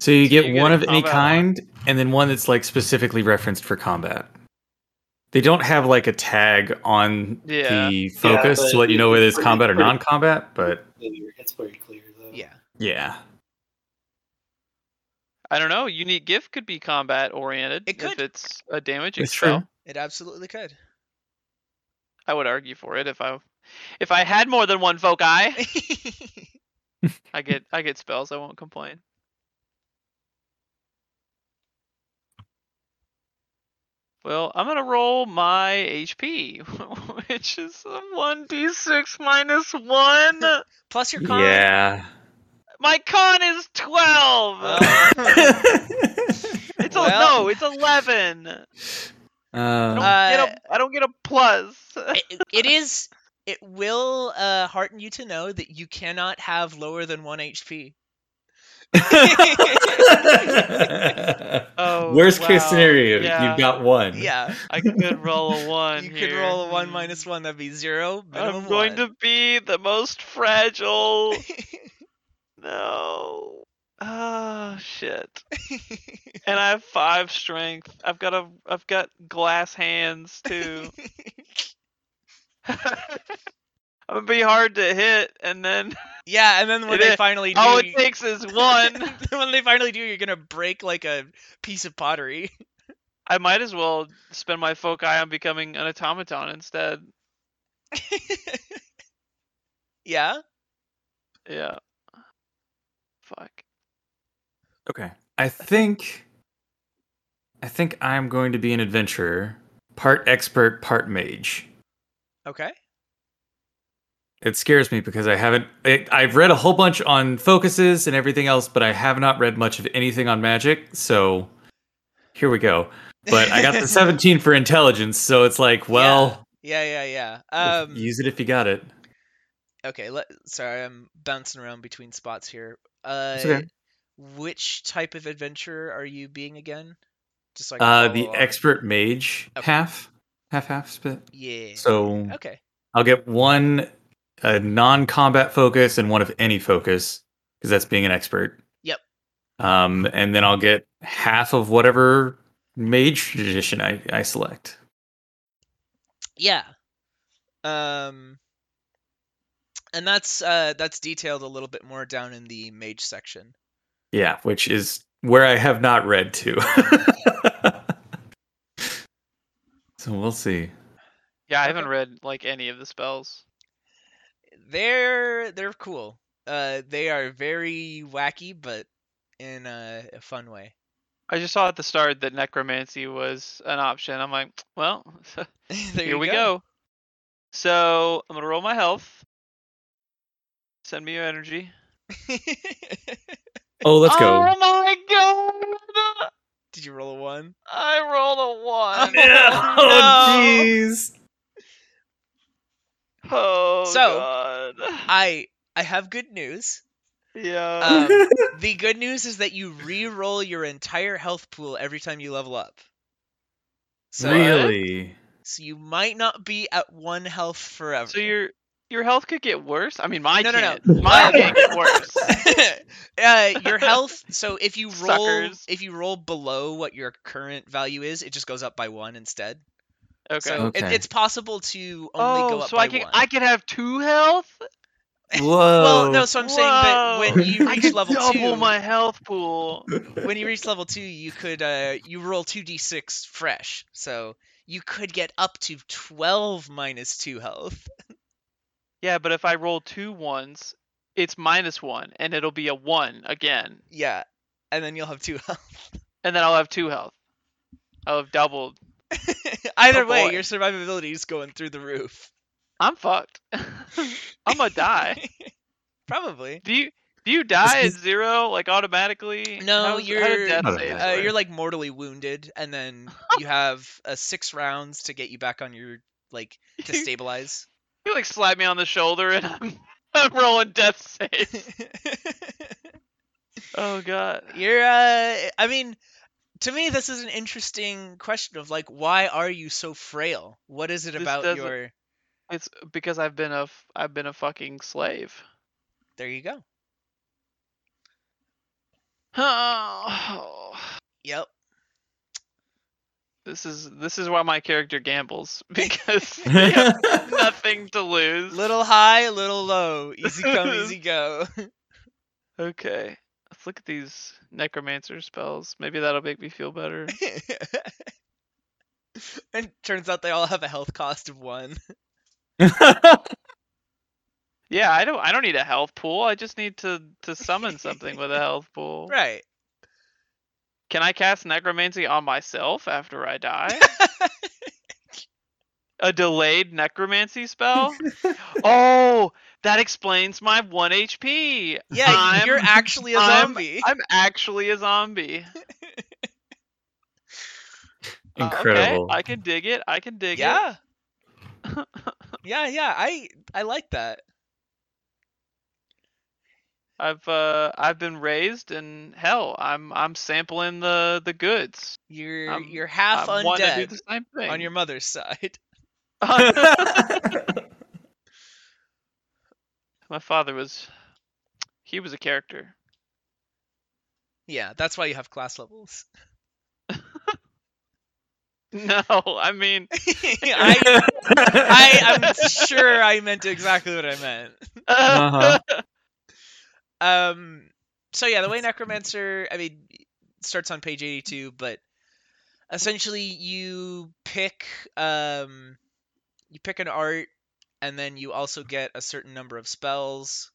So you get so one of any kind, and then one that's like specifically referenced for combat. They don't have like a tag on yeah. the focus yeah, to let you know whether it's pretty, combat or pretty, non-combat, but it's pretty clear though. Yeah. Yeah. I don't know. Unique gift could be combat oriented. It could. If it's a damage spell. It absolutely could. I would argue for it if I if I had more than one foci. I get I get spells. I won't complain. Well, I'm gonna roll my H P, which is one d six minus one plus your con. Yeah. My con is twelve. Uh, it's well, a, no, it's eleven. Uh, I, don't uh, get a, I don't get a plus. it, it is. It will uh, hearten you to know that you cannot have lower than one H P. oh, worst wow. case scenario, yeah. You've got one. Yeah, I could roll a one. You here. could roll a one minus one. That'd be zero. I'm going one. to be the most fragile. No. Oh shit. And I have five strength. I've got a. I've got glass hands too. I'm gonna be hard to hit, and then yeah, and then when they is. finally do, all it takes is one. When they finally do, you're gonna break like a piece of pottery. I might as well spend my foci on becoming an automaton instead. Yeah. Yeah. Fuck. Okay, I think, I think I'm going to be an adventurer, part expert, part mage. Okay. It scares me because I haven't... It, I've read a whole bunch on focuses and everything else, but I have not read much of anything on magic, so here we go. But I got the seventeen for intelligence, so it's like, well... Yeah, yeah, yeah. yeah. Um, use it if you got it. Okay, let, sorry, I'm bouncing around between spots here. Uh, okay. Which type of adventurer are you being again? Just like uh, The on. expert mage. Okay. Half. Half-half split. Yeah. So okay. I'll get one... a non-combat focus and one of any focus, because that's being an expert. Yep. Um, and then I'll get half of whatever mage tradition I, I select. Yeah. Um, and that's uh, that's detailed a little bit more down in the mage section. Yeah, which is where I have not read to. So we'll see. Yeah, I haven't read like any of the spells. They're they're cool. Uh, they are very wacky, but in a, a fun way. I just saw at the start that necromancy was an option. I'm like, well, here we go. go. So I'm gonna roll my health. Send me your energy. Oh, let's go! Oh my god! Did you roll a one? I rolled a one. Yeah. Oh jeez. No. Oh, so, God. I I have good news. Yeah. Um, the good news is that you re-roll your entire health pool every time you level up. So, really? Uh, so you might not be at one health forever. So your your health could get worse? I mean, mine no, can't. No, no. Mine can't get worse. uh, your health, so if you roll Suckers. if you roll below what your current value is, it just goes up by one instead. Okay. So okay. It, it's possible to only oh, go up so by I can, one. I can have two health? Whoa. Well, no, so I'm Whoa. saying that when you reach level double two... double my health pool. When you reach level two, you could uh, you roll two d six fresh. So you could get up to twelve minus two health. Yeah, but if I roll two ones, it's minus one, and it'll be a one again. Yeah, and then you'll have two health. And then I'll have two health. I'll have doubled... Either oh, way, boy. your survivability is going through the roof. I'm fucked. I'm gonna die. Probably. Do you Do you die at zero, like, automatically? No, was, you're uh, you're like mortally wounded, and then you have uh, six rounds to get you back on your, like, to stabilize. You, you like slap me on the shoulder, and I'm I'm rolling death saves. Oh god, you're. Uh, I mean, to me, this is an interesting question of, like, why are you so frail? What is it this about your? It's because I've been a I've been a fucking slave. There you go. Oh. Yep. This is this is why my character gambles, because they have nothing to lose. Little high, little low. Easy come, easy go. Okay. Let's look at these necromancer spells. Maybe that'll make me feel better. And turns out they all have a health cost of one. Yeah, I don't. I don't need a health pool. I just need to, to summon something with a health pool. Right. Can I cast necromancy on myself after I die? A delayed necromancy spell? Oh, that explains my one H P. Yeah, I'm, you're actually a zombie. I'm, I'm actually a zombie. Incredible. Uh, okay. I can dig it. I can dig yeah. it. Yeah. Yeah. Yeah. I I like that. I've uh I've been raised, and hell, I'm I'm sampling the, the goods. You're I'm, you're half I'm undead do the same thing. On your mother's side. My father was he was a character. Yeah, that's why you have class levels. No, I mean, I, I I'm sure I meant exactly what I meant. Uh-huh. Um. So yeah, the way Necromancer, I mean, starts on page eighty-two, but essentially you pick um you pick an art, and then you also get a certain number of spells.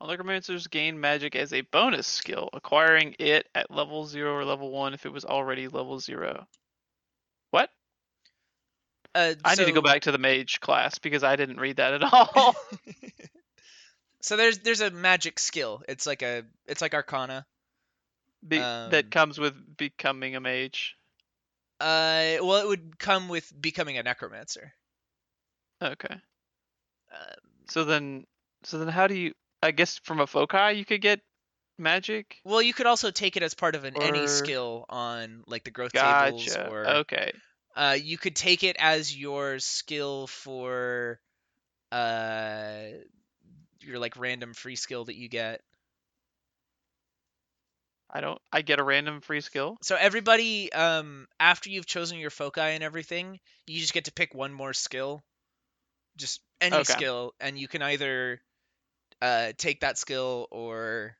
All Necromancers gain magic as a bonus skill, acquiring it at level zero or level one if it was already level zero. What? Uh, I so, need to go back to the mage class, because I didn't read that at all. So there's there's a magic skill. It's like a it's like Arcana Be, um, that comes with becoming a mage. Uh, well, it would come with becoming a necromancer. Okay. Um, so then, so then, how do you? I guess from a foci you could get magic. Well, you could also take it as part of an or... any skill on like the growth gotcha. tables. Or okay. Uh, you could take it as your skill for uh, your like random free skill that you get. I don't. I get a random free skill. So everybody, um, after you've chosen your foci and everything, you just get to pick one more skill, just any okay. skill, and you can either uh, take that skill or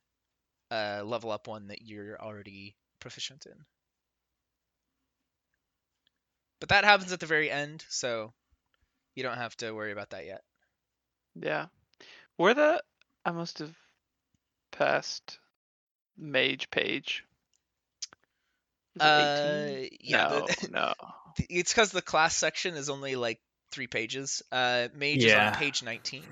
uh, level up one that you're already proficient in. But that happens at the very end, so you don't have to worry about that yet. Yeah. Where the... I must have passed mage page. Is it uh, eighteen? Yeah, no, the, no. It's because the class section is only, like, three pages. Uh, mage yeah. is on page nineteen.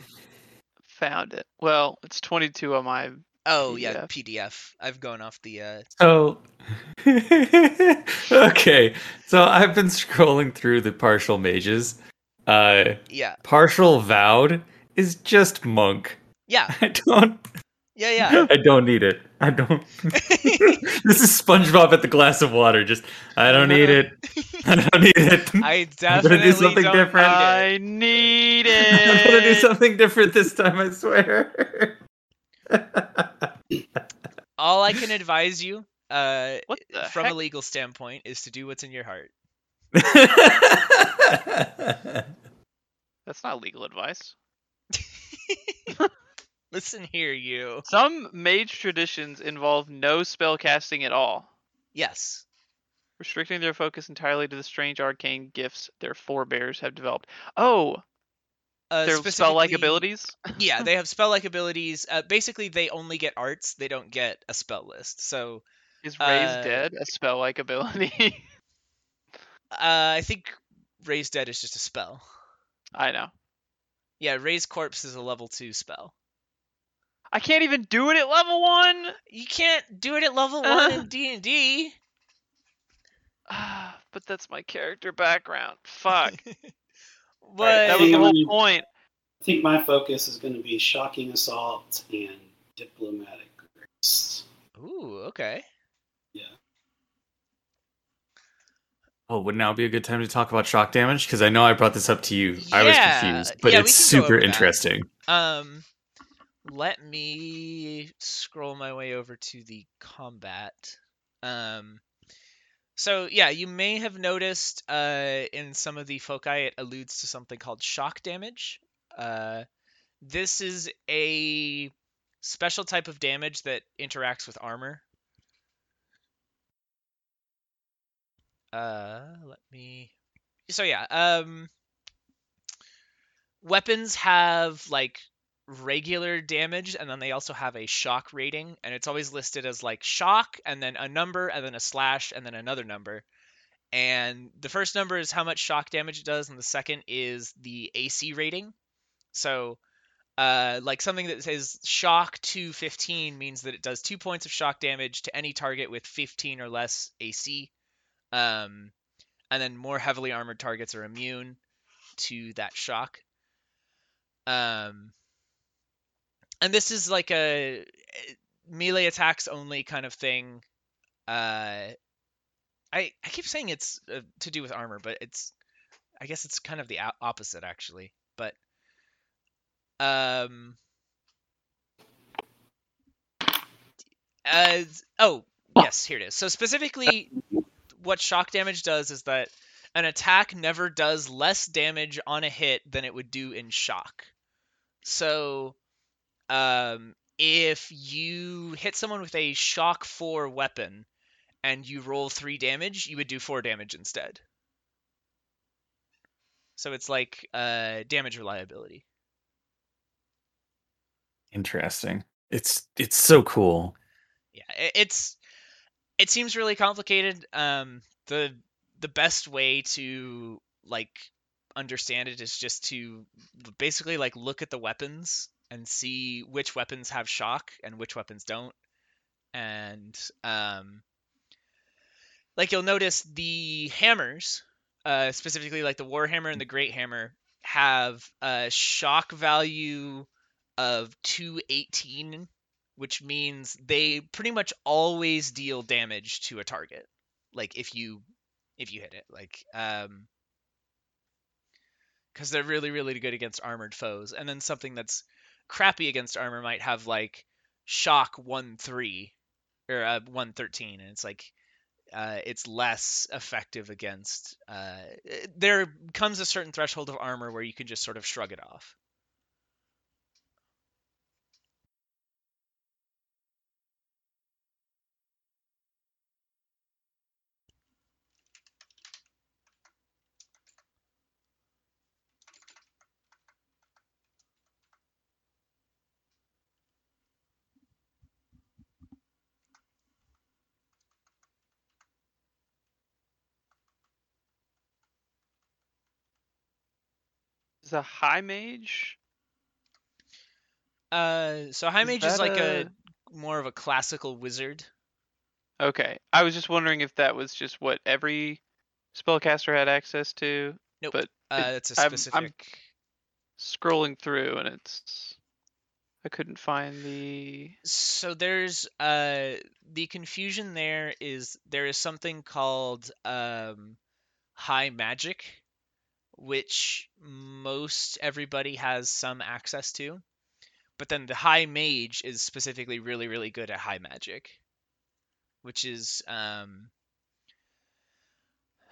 Found it. Well, it's twenty-two on my... Oh, P D F. Yeah, P D F. I've gone off the... Uh... Oh. Okay. So I've been scrolling through the partial mages. Uh, yeah. Partial vowed is just monk. Yeah. I don't... Yeah, yeah. I don't need it. I don't... This is SpongeBob at the glass of water. Just, I don't need it. I don't need it. I definitely I'm do something don't different. I need it. I'm going to do something different this time, I swear. All I can advise you uh, from heck? a legal standpoint is to do what's in your heart. That's not legal advice. Listen here, you. Some mage traditions involve no spell casting at all. Yes. Restricting their focus entirely to the strange arcane gifts their forebears have developed. Oh, Uh, Their spell-like abilities? Yeah, they have spell-like abilities. Uh, basically, they only get arts. They don't get a spell list. So, is Raise uh, Dead a spell-like ability? uh, I think Raise Dead is just a spell. I know. Yeah, Raise Corpse is a level two spell. I can't even do it at level one! You can't do it at level uh. one in D and D! But that's my character background. Fuck. But right, that was the whole point. I think my focus is going to be Shocking Assault and Diplomatic Grace. Ooh, okay. Yeah. Well, would now be a good time to talk about shock damage? Because I know I brought this up to you. Yeah. I was confused, but yeah, it's super interesting. Um, let me scroll my way over to the combat. Um, so yeah, you may have noticed uh, in some of the foci it alludes to something called shock damage. Uh, this is a special type of damage that interacts with armor. Uh, let me, so yeah, um, weapons have like regular damage, and then they also have a shock rating, and it's always listed as like shock, and then a number, and then a slash, and then another number. And the first number is how much shock damage it does, and the second is the A C rating. So, uh, like something that says shock two fifteen means that it does two points of shock damage to any target with fifteen or less A C. Um, and then more heavily armored targets are immune to that shock. Um, and this is like a melee attacks only kind of thing. Uh, I I keep saying it's uh, to do with armor, but it's, I guess it's kind of the opposite actually. But um, uh, oh yes, here it is. So specifically, what shock damage does is that an attack never does less damage on a hit than it would do in shock. So um, if you hit someone with a shock four weapon and you roll three damage, you would do four damage instead. So it's like uh, damage reliability. Interesting. It's it's so cool. Yeah, it's... It seems really complicated. Um, the the best way to like understand it is just to basically like look at the weapons and see which weapons have shock and which weapons don't. And um, like you'll notice the hammers, uh, specifically like the Warhammer and the Great Hammer, have a shock value of two eighteen. Which means they pretty much always deal damage to a target. Like if you if you hit it, like um, because they're really really good against armored foes. And then something that's crappy against armor might have like shock one three or uh, one thirteen, and it's like uh, it's less effective against. Uh, there comes a certain threshold of armor where you can just sort of shrug it off. Is a high mage? Uh, so high is mage is like a... a more of a classical wizard. Okay, I was just wondering if that was just what every spellcaster had access to. Nope, but uh, that's a specific. I'm, I'm scrolling through, and it's I couldn't find the. So there's uh the confusion. There is there is something called um high magic, which most everybody has some access to. But then the high mage is specifically really, really good at high magic, which is um,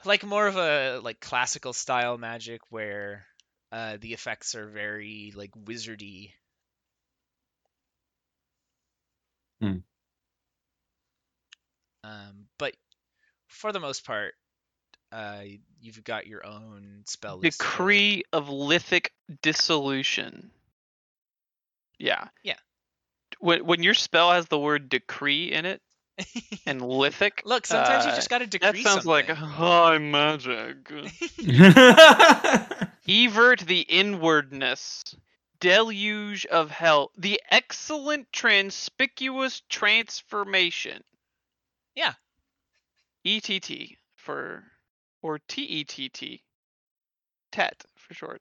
like more of a like classical style magic where uh, the effects are very like wizardy. Hmm. Um, but for the most part, Uh, you've got your own spell list. Decree of Lithic Dissolution. Yeah. Yeah. When when your spell has the word decree in it, and lithic. Look, sometimes uh, you just gotta decree something. That sounds something. Like high magic. Evert the inwardness, deluge of hell, the excellent transpicuous transformation. Yeah. E T T for, or T E T T, T E T for short.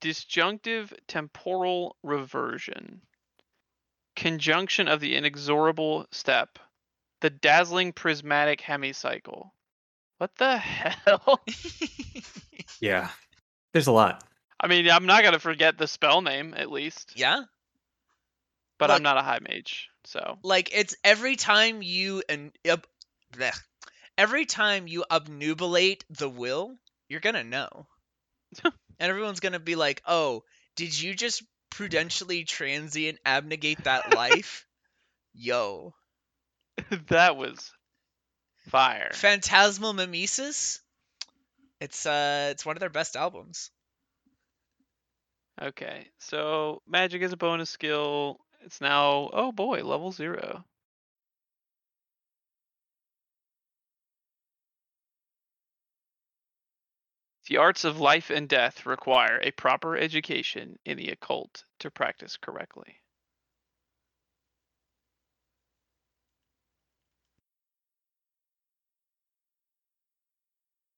Disjunctive temporal reversion. Conjunction of the inexorable step. The dazzling prismatic hemicycle. What the hell? Yeah. There's a lot. I mean, I'm not going to forget the spell name, at least. Yeah. But like, I'm not a high mage, so. Like, it's every time you... and ob- every time you obnubilate the will, you're going to know. And everyone's going to be like, oh, did you just prudentially transient abnegate that life? Yo. That was fire. Phantasmal Mimesis. It's uh, it's one of their best albums. Okay, so magic is a bonus skill. It's now, oh boy, level zero. The arts of life and death require a proper education in the occult to practice correctly.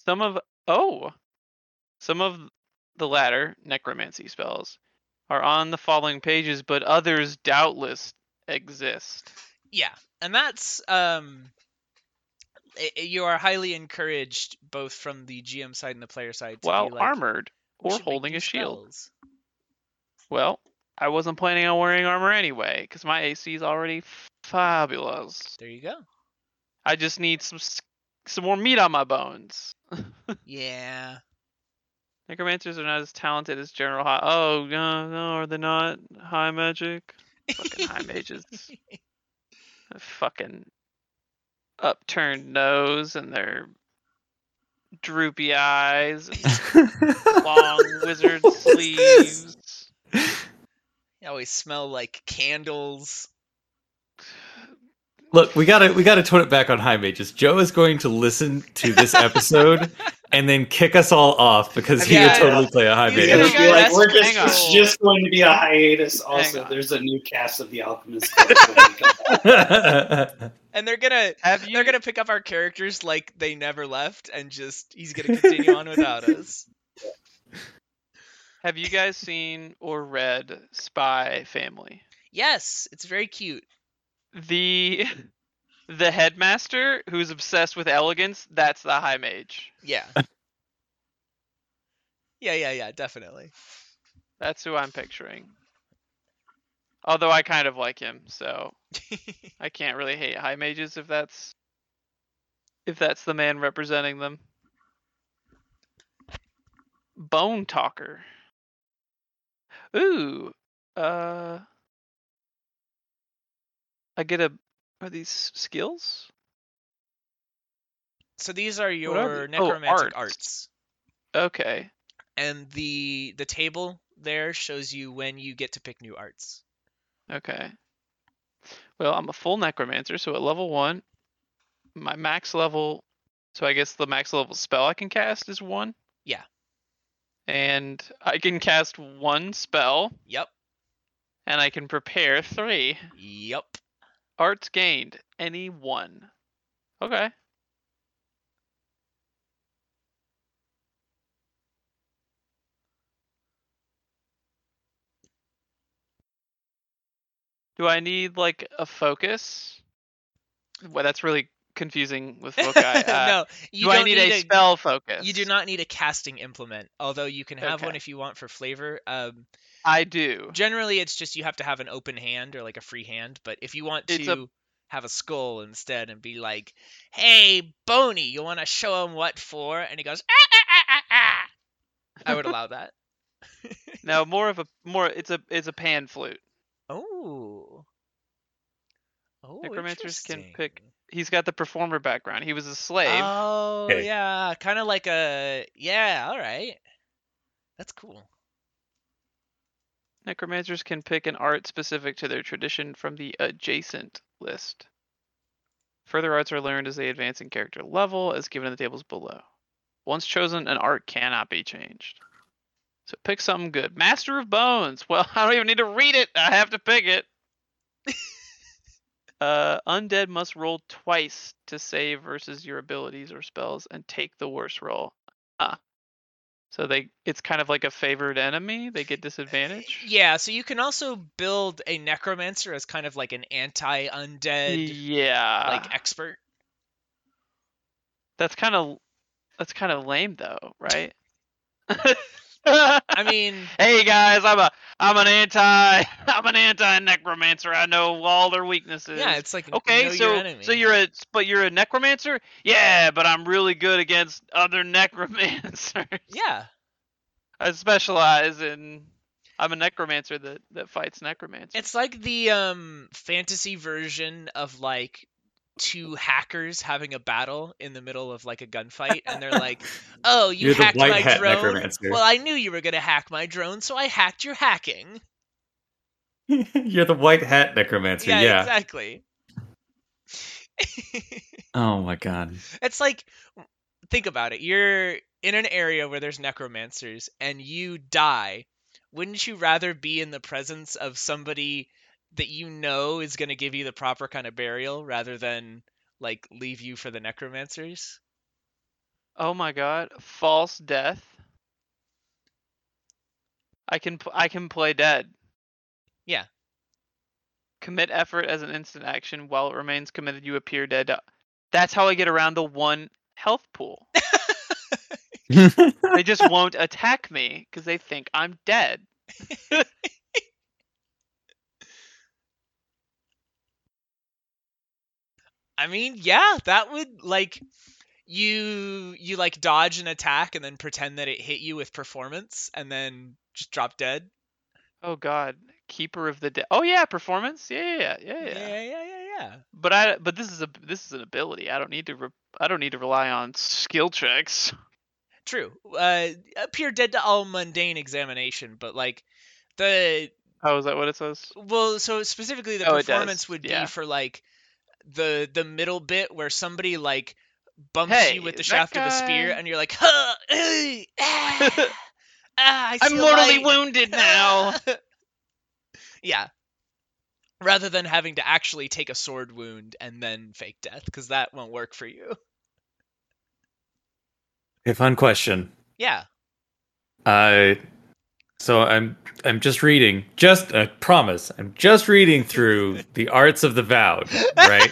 Some of oh, some of the latter necromancy spells are on the following pages, but others doubtless exist. Yeah, and that's um, it, you are highly encouraged both from the G M side and the player side. To well, be like, armored or holding a shield. Spells. Well, I wasn't planning on wearing armor anyway because my A C is already fabulous. There you go. I just need some some more meat on my bones. Yeah. Necromancers are not as talented as General High. Oh, no, no, are they not? High magic? Fucking high mages. A fucking upturned nose and their droopy eyes. Long wizard sleeves. They always smell like candles. Look, we gotta we gotta tone it back on high mages. Joe is going to listen to this episode and then kick us all off because he yeah, would totally yeah. play a high mage. It's be like, we're just, it's just going to be a hiatus. Also, there's a new cast of the Alchemist Club. And they're gonna have you... they're gonna pick up our characters like they never left, and just he's gonna continue on without us. Have you guys seen or read Spy Family? Yes, it's very cute. The the headmaster who's obsessed with elegance, that's the high mage. Yeah. yeah, yeah, yeah, definitely. That's who I'm picturing. Although I kind of like him, so I can't really hate high mages if that's if that's the man representing them. Bone talker. Ooh. Uh I get a... Are these skills? So these are your are necromantic oh, arts. arts. Okay. And the the table there shows you when you get to pick new arts. Okay. Well, I'm a full necromancer, so at level one, my max level... So I guess the max level spell I can cast is one? Yeah. And I can cast one spell. Yep. And I can prepare three. Yep. Arts gained. Any one. Okay. Do I need, like, a focus? Well, that's really confusing with Foci. Uh, no. You do don't I need, need a, a spell focus? You do not need a casting implement, although you can have okay. one if you want for flavor. Um, I do. Generally, it's just you have to have an open hand or like a free hand. But if you want it's to a... have a skull instead and be like, hey, Boney, you want to show him what for? And he goes, ah, ah, ah, ah, ah. I would allow that. No, more of a more. It's a it's a pan flute. Oh. Oh, necromancers can pick. He's got the performer background. He was a slave. Oh, okay. Yeah. Kind of like a. Yeah. All right. That's cool. Necromancers can pick an art specific to their tradition from the adjacent list. Further arts are learned as they advance in character level, as given in the tables below. Once chosen, an art cannot be changed. So pick something good. Master of Bones. Well, I don't even need to read it. I have to pick it. uh, undead must roll twice to save versus your abilities or spells and take the worst roll. Huh. So they, it's kind of like a favored enemy. They get disadvantage. Yeah. So you can also build a necromancer as kind of like an anti-undead, yeah, like expert. That's kind of that's kind of lame though, right? I mean, hey guys, I'm a I'm an anti I'm an anti-necromancer. I know all their weaknesses. Yeah, it's like okay, know so your enemy. So you're a but you're a necromancer? Yeah, but I'm really good against other necromancers. Yeah. I specialize in I'm a necromancer that, that fights necromancers. It's like the um fantasy version of like two hackers having a battle in the middle of like a gunfight, and they're like, "Oh, you You're hacked my drone. Well, I knew you were gonna hack my drone, so I hacked your hacking." You're the white hat necromancer. Yeah, yeah. Exactly. Oh my god! It's like, think about it. You're in an area where there's necromancers, and you die. Wouldn't you rather be in the presence of somebody that you know is going to give you the proper kind of burial rather than like leave you for the necromancers? Oh my god, false death. I can I can play dead. Yeah. Commit effort as an instant action while it remains committed, you appear dead. That's how I get around the one health pool. They just won't attack me because they think I'm dead. I mean, yeah, that would, like, you, you like, dodge an attack and then pretend that it hit you with performance and then just drop dead. Oh, God. Keeper of the Dead. Oh, yeah, performance? Yeah, yeah, yeah, yeah. Yeah, yeah, yeah, yeah. But, I, but this is a this is an ability. I don't need to re- I don't need to rely on skill checks. True. Uh, appear dead to all mundane examination, but, like, the... Oh, is that what it says? Well, so specifically the oh, performance would yeah. be for, like... the the middle bit where somebody like bumps hey, you with the shaft guy... of a spear and you're like, huh, hey, ah, ah, I I'm mortally light. wounded now. Yeah, rather than having to actually take a sword wound and then fake death, because that won't work for you. A fun question. Yeah. Uh, so I'm I'm just reading, just I promise, I'm just reading through the Arts of the Vowed, right?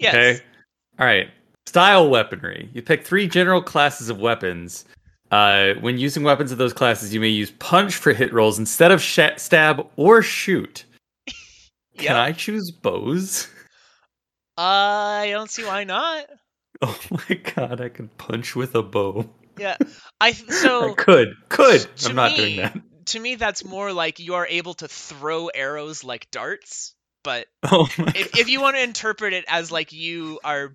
Yes. Okay. All right. Style weaponry. You pick three general classes of weapons. Uh, when using weapons of those classes, you may use punch for hit rolls instead of sh- stab or shoot. Yep. Can I choose bows? Uh, I don't see why not. Oh my god, I can punch with a bow. Yeah, I so I could could. I'm not me, doing that. To me, that's more like you are able to throw arrows like darts. But oh if, if you want to interpret it as like you are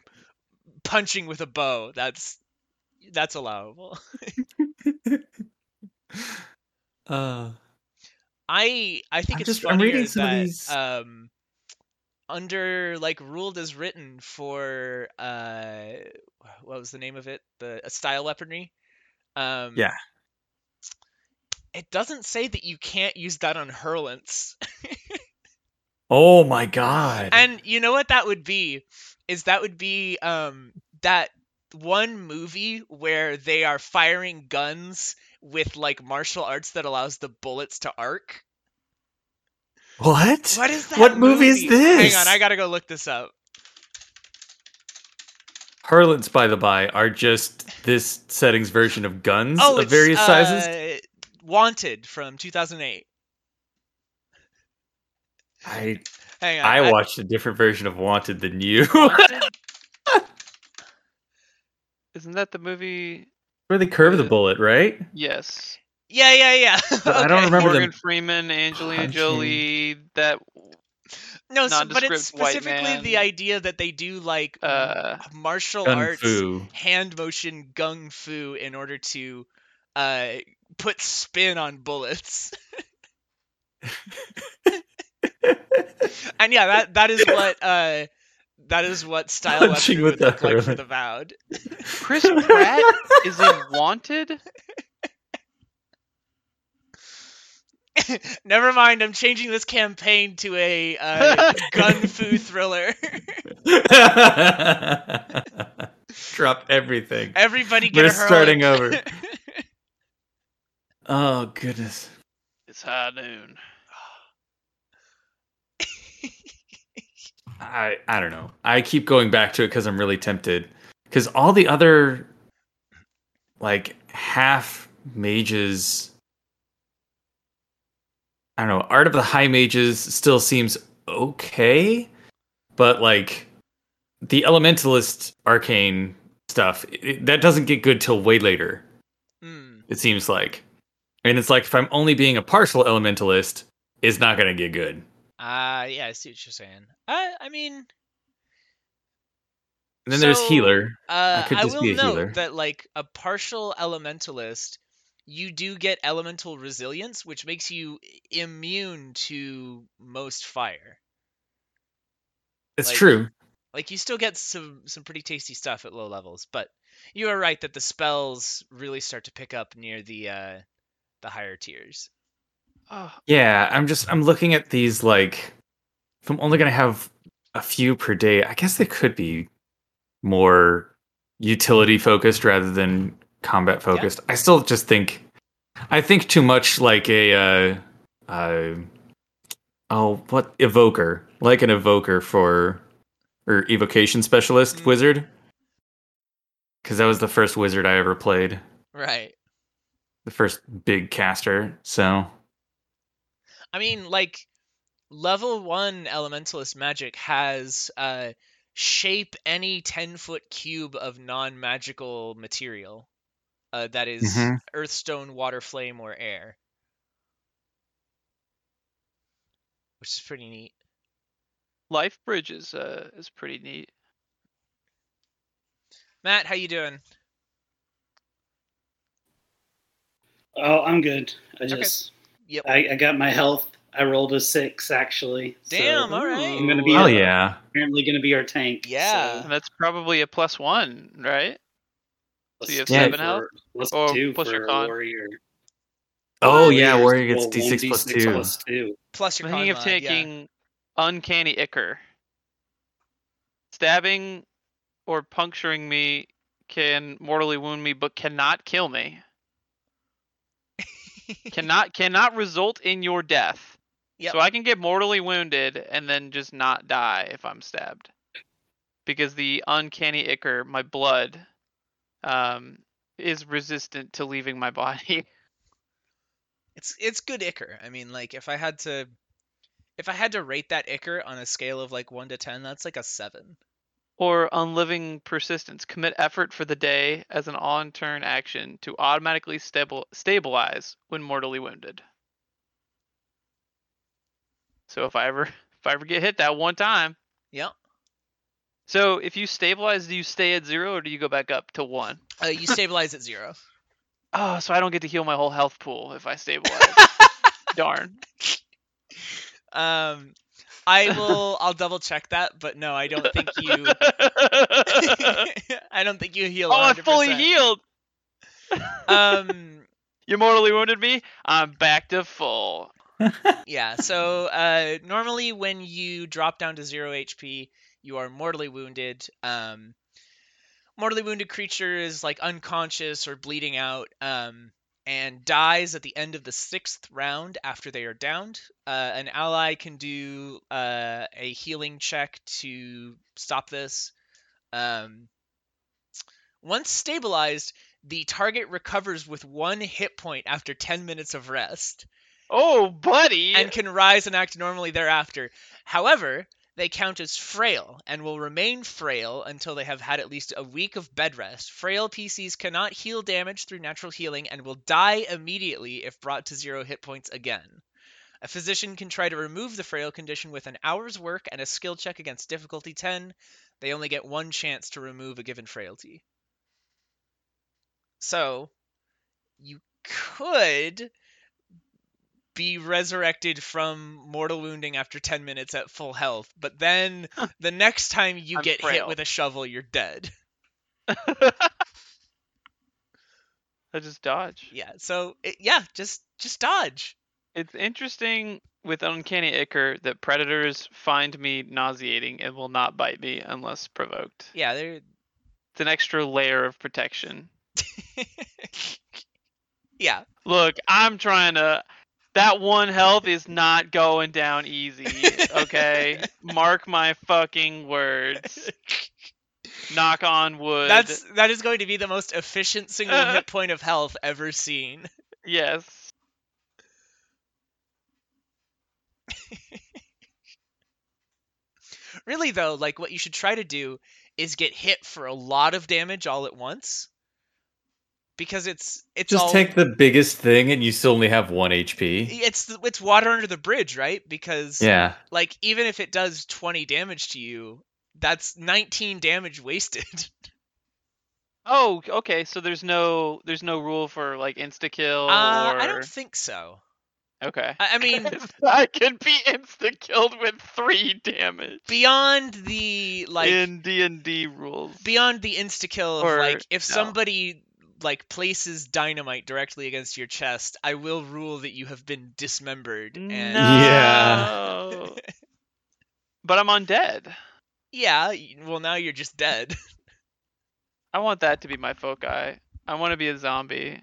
punching with a bow, that's that's allowable. uh, I I think I'm it's just, funnier I'm reading some that of these... um under like ruled as written for uh. What was the name of it? The uh, style weaponry. Um, yeah. It doesn't say that you can't use that on hurlance. Oh my god! And you know what that would be? Is that would be um, that one movie where they are firing guns with like martial arts that allows the bullets to arc. What? What is that? What movie, movie is this? Hang on, I gotta go look this up. Harlots, by the by, are just this setting's version of guns oh, of various uh, sizes. Wanted from two thousand eight. I Hang on, I, I watched a different version of Wanted than you. Wanted? Isn't that the movie where they curve uh, the bullet, right? Yes. Yeah, yeah, yeah. Okay. I don't remember Morgan Freeman, Angelina punching. Jolie, that. No, but it's specifically the idea that they do like uh, martial arts, fu. hand motion, gung fu in order to uh, put spin on bullets. And yeah, that that is what uh, That is what style weaponry would look like for the Vowed. Chris Pratt is in Wanted? Never mind, I'm changing this campaign to a uh, gun-fu thriller. Drop everything. Everybody get We're a We're starting over. Oh, goodness. It's high noon. I I don't know. I keep going back to it because I'm really tempted. Because all the other, like, half mages... I don't know, Art of the High Mages still seems okay, but, like, the Elementalist arcane stuff, it, that doesn't get good till way later, mm. it seems like. And it's like, if I'm only being a partial Elementalist, it's not going to get good. Uh, yeah, I see what you're saying. I, I mean... And then so, there's Healer. Uh, I could just I will be a note healer. That, like, a partial Elementalist... You do get elemental resilience, which makes you immune to most fire. It's like, true. Like, you still get some, some pretty tasty stuff at low levels, but you are right that the spells really start to pick up near the uh, the higher tiers. Oh. Yeah, I'm just I'm looking at these, like, if I'm only going to have a few per day, I guess they could be more utility-focused rather than... combat focused. Yeah. I still just think I think too much like a uh, uh oh what evoker like an evoker for or evocation specialist mm. wizard, because that was the first wizard I ever played, right? The first big caster. So I mean, like, level one elementalist magic has uh shape any ten foot cube of non-magical material. Uh, that is mm-hmm. earth, stone, water, flame, or air. Which is pretty neat. Life Bridge is, uh, is pretty neat. Matt, how you doing? Oh, I'm good. I just... Okay. Yep. I, I got my health. I rolled a six, actually. Damn, so all right. I'm gonna be oh, a, yeah. apparently going to be our tank. Yeah. So. And that's probably a plus one, right? So you have yeah, seven health? Plus or two plus for your con. Warrior. Oh, yeah, Warrior gets well, D six, plus, D six two. plus two. Plus your con. Thinking of taking yeah. Uncanny Ichor. Stabbing or puncturing me can mortally wound me, but cannot kill me. cannot cannot result in your death. Yep. So I can get mortally wounded and then just not die if I'm stabbed. Because the Uncanny Ichor, my blood... Um, is resistant to leaving my body. It's it's good Ichor. I mean, like, if I had to, if I had to rate that Ichor on a scale of like one to ten, that's like a seven. Or unliving persistence. Commit effort for the day as an on-turn action to automatically stabil- stabilize when mortally wounded. So if I ever if I ever get hit that one time, yep. So if you stabilize, do you stay at zero or do you go back up to one? Uh, you stabilize at zero. Oh, so I don't get to heal my whole health pool if I stabilize. Darn. Um, I will. I'll double check that, but no, I don't think you. I don't think you heal. Oh, one hundred percent. I fully healed. Um, you mortally wounded me. I'm back to full. Yeah. So uh, normally when you drop down to zero H P. You are mortally wounded. Um, mortally wounded creature is like unconscious or bleeding out, um, and dies at the end of the sixth round after they are downed. Uh, an ally can do uh, a healing check to stop this. Um, once stabilized, the target recovers with one hit point after ten minutes of rest. Oh, buddy! And can rise and act normally thereafter. However... They count as frail and will remain frail until they have had at least a week of bed rest. Frail P Cs cannot heal damage through natural healing and will die immediately if brought to zero hit points again. A physician can try to remove the frail condition with an hour's work and a skill check against difficulty ten. They only get one chance to remove a given frailty. So, you could be resurrected from mortal wounding after ten minutes at full health, but then the next time you I'm get frail. hit with a shovel, you're dead. I just dodge. Yeah, so, it, yeah, just just dodge. It's interesting with Uncanny Ichor that predators find me nauseating and will not bite me unless provoked. Yeah, they're... It's an extra layer of protection. Yeah. Look, I'm trying to... That one health is not going down easy, okay? Mark my fucking words. Knock on wood. That's that is going to be the most efficient single uh, hit point of health ever seen. Yes. Really though, like what you should try to do is get hit for a lot of damage all at once. Because it's it's just all... take the biggest thing, and you still only have one H P. It's it's water under the bridge, right? Because yeah, like even if it does twenty damage to you, that's nineteen damage wasted. Oh, okay. So there's no there's no rule for like insta kill. Uh, or... I don't think so. Okay. I, I mean, I could be insta killed with three damage. Beyond the like in D and D rules. Beyond the insta kill, or... like if no. somebody. like places dynamite directly against your chest, I will rule that you have been dismembered. And... No. Yeah. But I'm undead. Yeah. Well, now you're just dead. I want that to be my foci. I want to be a zombie.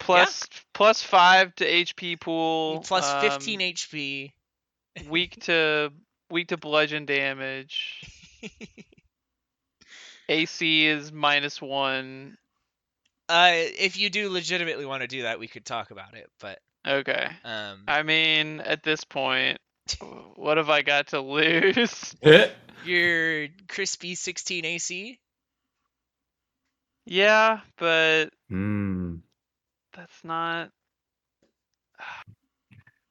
plus yeah. plus five to H P pool. Plus um, fifteen H P. weak to weak to bludgeon damage. A C is minus one. Uh, if you do legitimately want to do that, we could talk about it. But okay. Um, I mean, at this point, what have I got to lose? Your crispy sixteen A C. Yeah, but mm. that's not.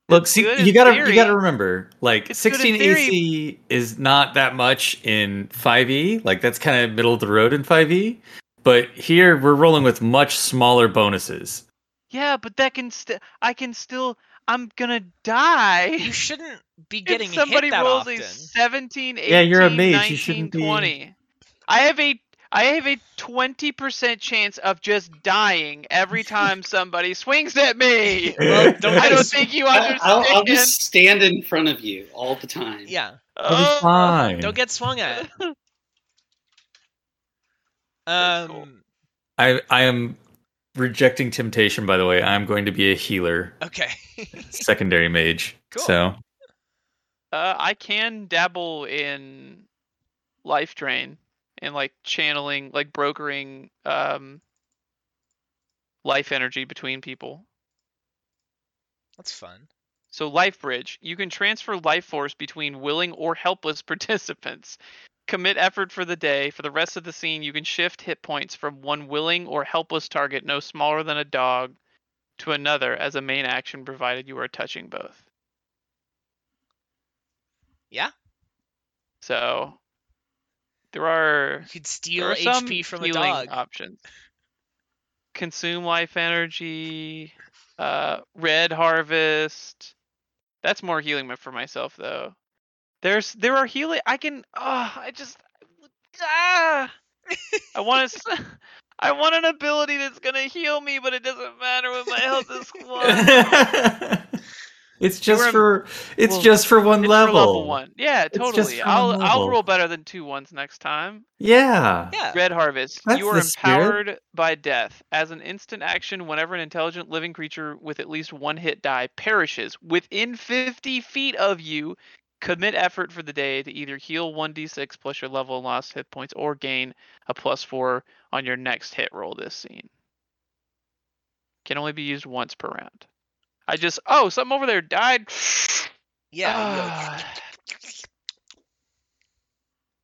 Look, see, you gotta theory. you gotta remember, like it's sixteen A C is not that much in five E. Like that's kind of middle of the road in five E. But here we're rolling with much smaller bonuses. Yeah, but that can still. I can still. I'm gonna die. You shouldn't be getting if somebody hit that rolls often. A seventeen, eighteen, yeah, you're a mage. nineteen, you shouldn't twenty. Be... I have a. I have a twenty percent chance of just dying every time somebody swings at me. Well, don't I don't think you understand. I'll, I'll just stand in front of you all the time. Yeah. Oh, fine. Don't get swung at. um, cool. I I am rejecting temptation, by the way. I'm going to be a healer. Okay. Secondary mage. Cool. So. Uh, I can dabble in life drain. And like channeling, like brokering um, life energy between people. That's fun. So life bridge. You can transfer life force between willing or helpless participants. Commit effort for the day. For the rest of the scene, you can shift hit points from one willing or helpless target no smaller than a dog to another as a main action provided you are touching both. Yeah. So... There are. You could steal there are H P from a dog. Options. Consume life energy, uh, red harvest. That's more healing for myself though. There's there are healing. I can. Oh, I just. Ah, I want to. I want an ability that's gonna heal me, but it doesn't matter when my health is low. It's just You're for it's well, just for one it's level. For level one. Yeah, totally. I'll I'll roll better than two ones next time. Yeah. yeah. Red Harvest. That's you are empowered spirit. By death. As an instant action, whenever an intelligent living creature with at least one hit die perishes within fifty feet of you, commit effort for the day to either heal one d six plus your level and lost hit points or gain a plus four on your next hit roll this scene. Can only be used once per round. I just oh something over there died. Yeah. Uh,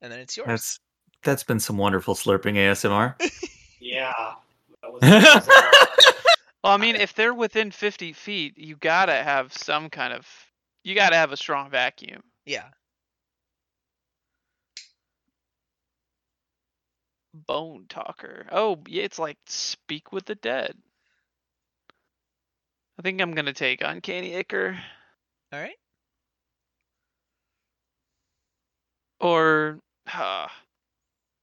and then it's yours. That's that's been some wonderful slurping A S M R. Yeah. That was well, I mean, if they're within fifty feet, you gotta have some kind of you gotta have a strong vacuum. Yeah. Bone talker. Oh, yeah, it's like speak with the dead. I think I'm gonna take Uncanny Ichor. All right. Or huh,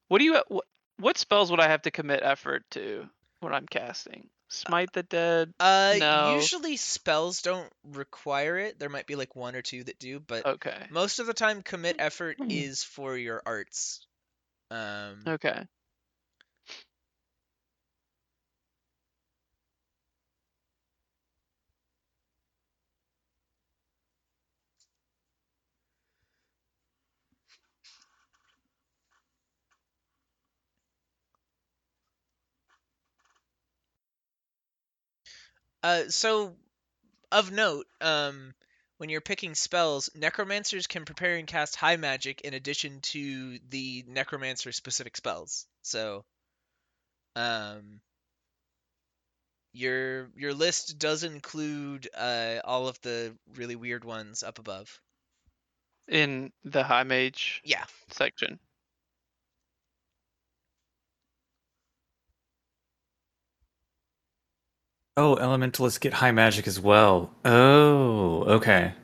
what do you what, what spells would I have to commit effort to when I'm casting? Smite the Dead? Uh, no. Usually spells don't require it. There might be like one or two that do, but okay. Most of the time commit effort is for your arts. Um, okay. Uh, so, of note, um, when you're picking spells, necromancers can prepare and cast high magic in addition to the necromancer-specific spells. So, um, your your list does include uh, all of the really weird ones up above. In the high mage yeah. section. Oh, elementalists get high magic as well. Oh, okay.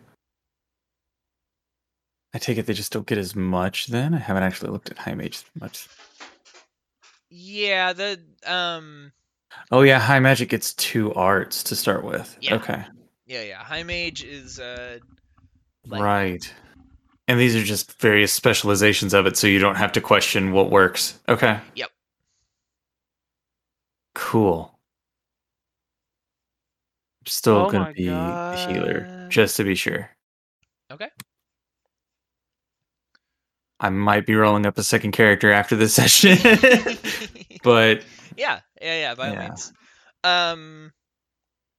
I take it they just don't get as much then? I haven't actually looked at high mage much. Yeah, the... um. Oh yeah, high magic gets two arts to start with. Yeah. Okay. Yeah, yeah. High mage is... Uh, like... Right. And these are just various specializations of it, so you don't have to question what works. Okay. Yep. Cool. Still oh gonna be God. a healer, just to be sure. Okay. I might be rolling up a second character after this session, but yeah, yeah, yeah. By all yeah. means. Um.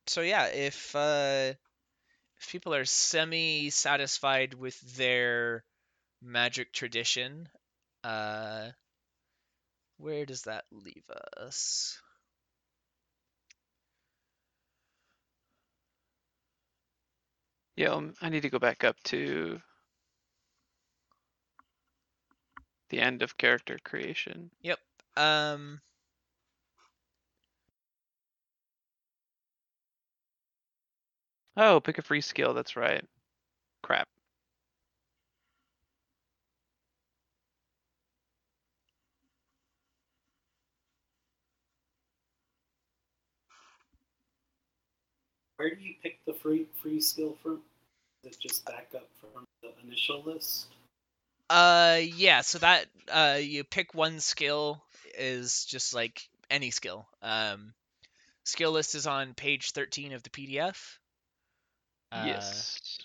So yeah, if uh, if people are semi-satisfied with their magic tradition, uh, where does that leave us? Yeah, I need to go back up to the end of character creation. Yep. Um, oh, pick a free skill. That's right. Crap. Where do you pick the free free skill from? Is it just back up from the initial list? Uh, yeah. So that uh, you pick one skill is just like any skill. Um, skill list is on page thirteen of the P D F. Uh, yes.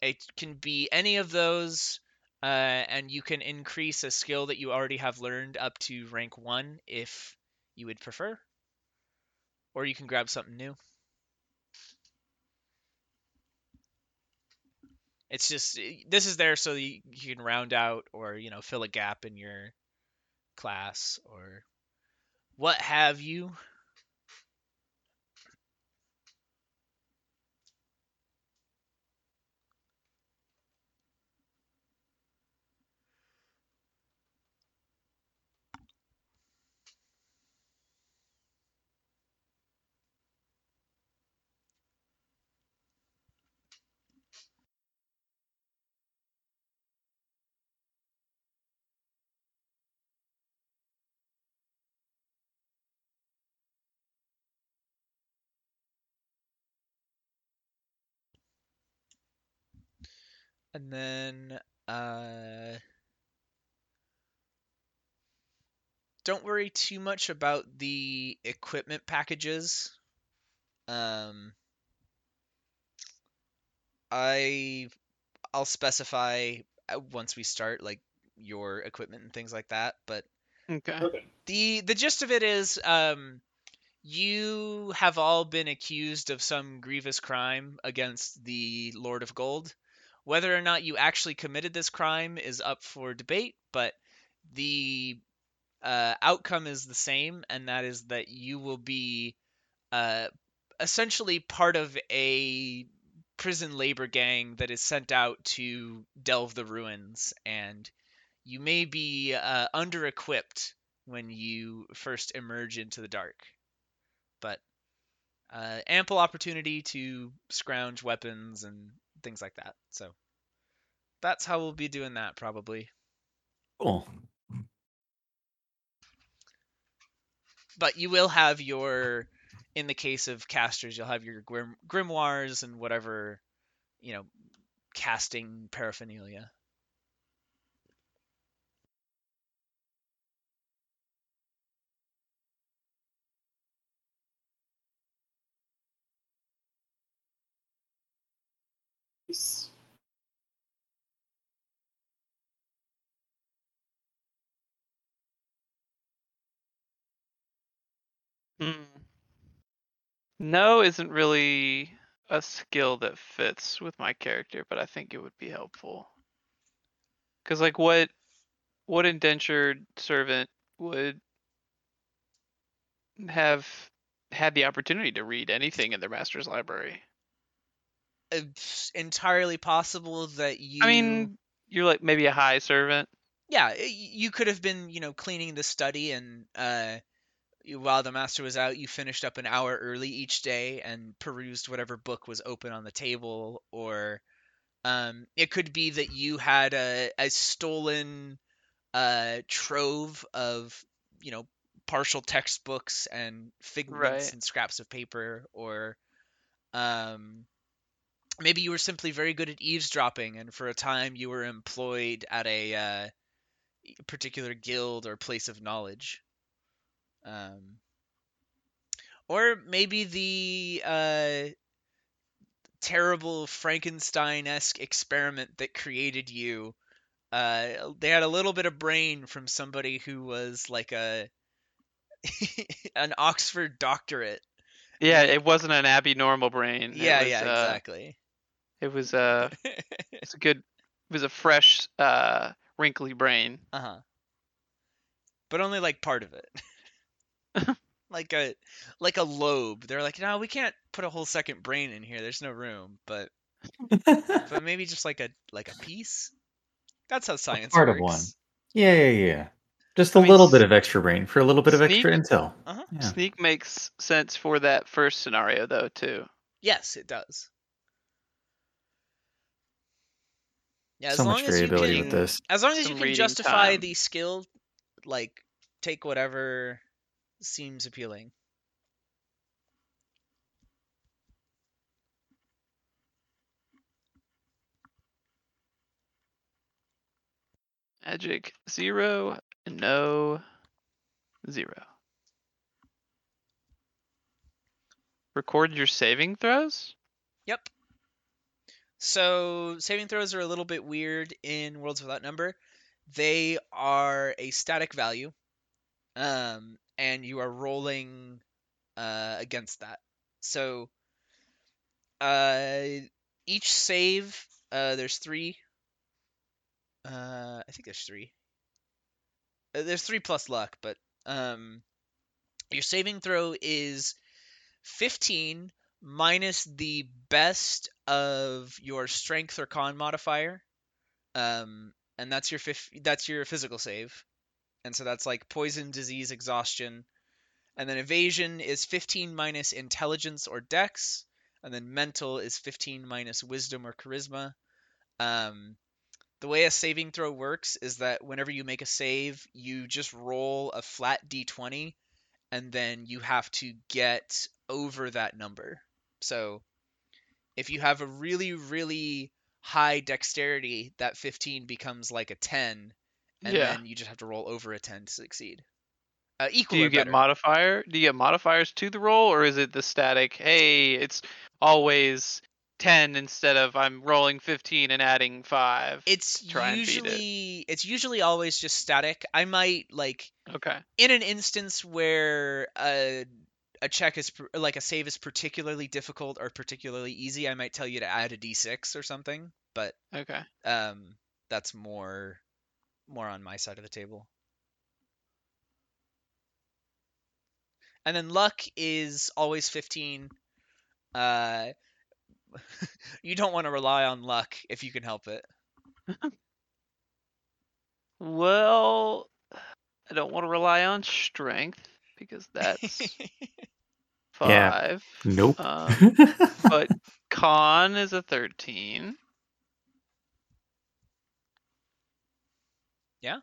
It can be any of those, uh, and you can increase a skill that you already have learned up to rank one if you would prefer, or you can grab something new. It's just, this is there so you, you can round out or, you know, fill a gap in your class or what have you. And then, uh, don't worry too much about the equipment packages. Um, I, I'll specify once we start, like, your equipment and things like that, but okay. Okay. the, the gist of it is, um, you have all been accused of some grievous crime against the Lord of Gold. Whether or not you actually committed this crime is up for debate, but the uh, outcome is the same, and that is that you will be uh, essentially part of a prison labor gang that is sent out to delve the ruins, and you may be uh, under-equipped when you first emerge into the dark. But uh, ample opportunity to scrounge weapons and things like that. So that's how we'll be doing that, probably. Cool. But you will have your, in the case of casters, you'll have your grim, grimoires and whatever, you know, casting paraphernalia. Mm. No isn't really a skill that fits with my character, but I think it would be helpful. Because, like, what what indentured servant would have had the opportunity to read anything in their master's library? It's entirely possible that you... I mean, you're, like, maybe a high servant. Yeah, you could have been, you know, cleaning the study and... uh while the master was out, you finished up an hour early each day and perused whatever book was open on the table, or um, it could be that you had a, a stolen uh, trove of, you know, partial textbooks and figments right. and scraps of paper, or um, maybe you were simply very good at eavesdropping, and for a time you were employed at a uh, particular guild or place of knowledge. Um, or maybe the uh, terrible Frankenstein-esque experiment that created you. Uh, they had a little bit of brain from somebody who was like a an Oxford doctorate. Yeah, it wasn't an abnormal brain. Yeah, was, yeah, uh, exactly. It was uh, it's a good. It was a fresh, uh, wrinkly brain. Uh huh. But only like part of it. like a like a lobe. They're like, no, we can't put a whole second brain in here. There's no room. But but maybe just like a like a piece. That's how science works. Part of one. Yeah, yeah, yeah. Just a I mean, little bit of extra brain for a little bit of sneak, extra intel. Uh-huh. Yeah. Sneak makes sense for that first scenario, though, too. Yes, it does. Yeah, as so long much as variability you can, with this. As long as Some you can justify time. the skill, like take whatever. Seems appealing. Magic zero, no zero. Record your saving throws? Yep. So saving throws are a little bit weird in Worlds Without Number. They are a static value. Um, and you are rolling uh, against that. So uh, each save, uh, there's three. Uh, I think there's three. Uh, there's three plus luck, but um, your saving throw is fifteen minus the best of your strength or con modifier, um, and that's your fif- that's your physical save. And so that's like poison, disease, exhaustion. And then evasion is fifteen minus intelligence or dex. And then mental is fifteen minus wisdom or charisma. Um, the way a saving throw works is that whenever you make a save, you just roll a flat d twenty. And then you have to get over that number. So if you have a really, really high dexterity, that fifteen becomes like a ten. And yeah. then you just have to roll over a ten to succeed. Uh, equal. Do you or get modifier? Do you get modifiers to the roll, or is it the static? Hey, it's always ten instead of I'm rolling fifteen and adding five. It's usually it. it's usually always just static. I might like okay in an instance where a a check is like a save is particularly difficult or particularly easy. I might tell you to add a d six or something, but okay, um, that's more. More on my side of the table. And then luck is always fifteen. Uh, you don't want to rely on luck if you can help it. Well, I don't want to rely on strength because that's five. Yeah. Nope. Um, but con is a thirteen. Yeah.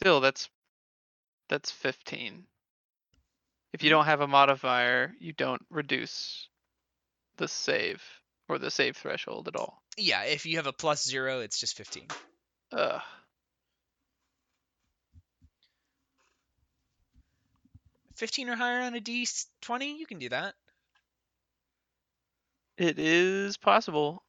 Still, that's that's fifteen. If you don't have a modifier, you don't reduce the save or the save threshold at all. Yeah, if you have a plus zero, it's just fifteen. Ugh. fifteen or higher on a D twenty? You can do that. It is possible.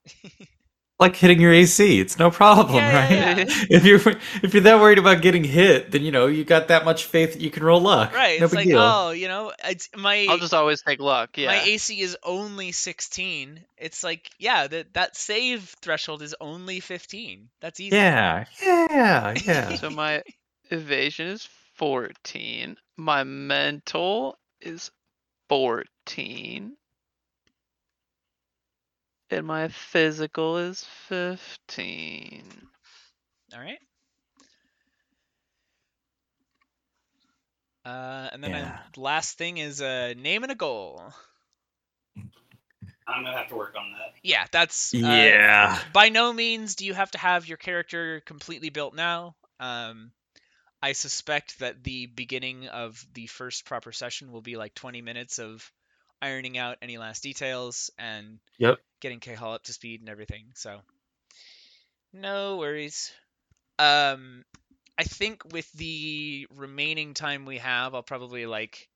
Like hitting your A C, it's no problem, yeah, right? Yeah, yeah. If you're if you're that worried about getting hit, then you know you got that much faith that you can roll luck. Right? No it's big like deal. Oh, you know, it's my. I'll just always take luck. Yeah. My A C is only sixteen. It's like yeah, that that save threshold is only fifteen. That's easy. Yeah, yeah, yeah. So my evasion is fourteen. My mental is fourteen. And my physical is fifteen. All right. Uh, and then yeah. the last thing is a name and a goal. I'm going to have to work on that. Yeah, that's... Uh, yeah. By no means do you have to have your character completely built now. Um, I suspect that the beginning of the first proper session will be like twenty minutes of ironing out any last details and yep. getting K-Hall up to speed and everything. So no worries. Um, I think with the remaining time we have, I'll probably like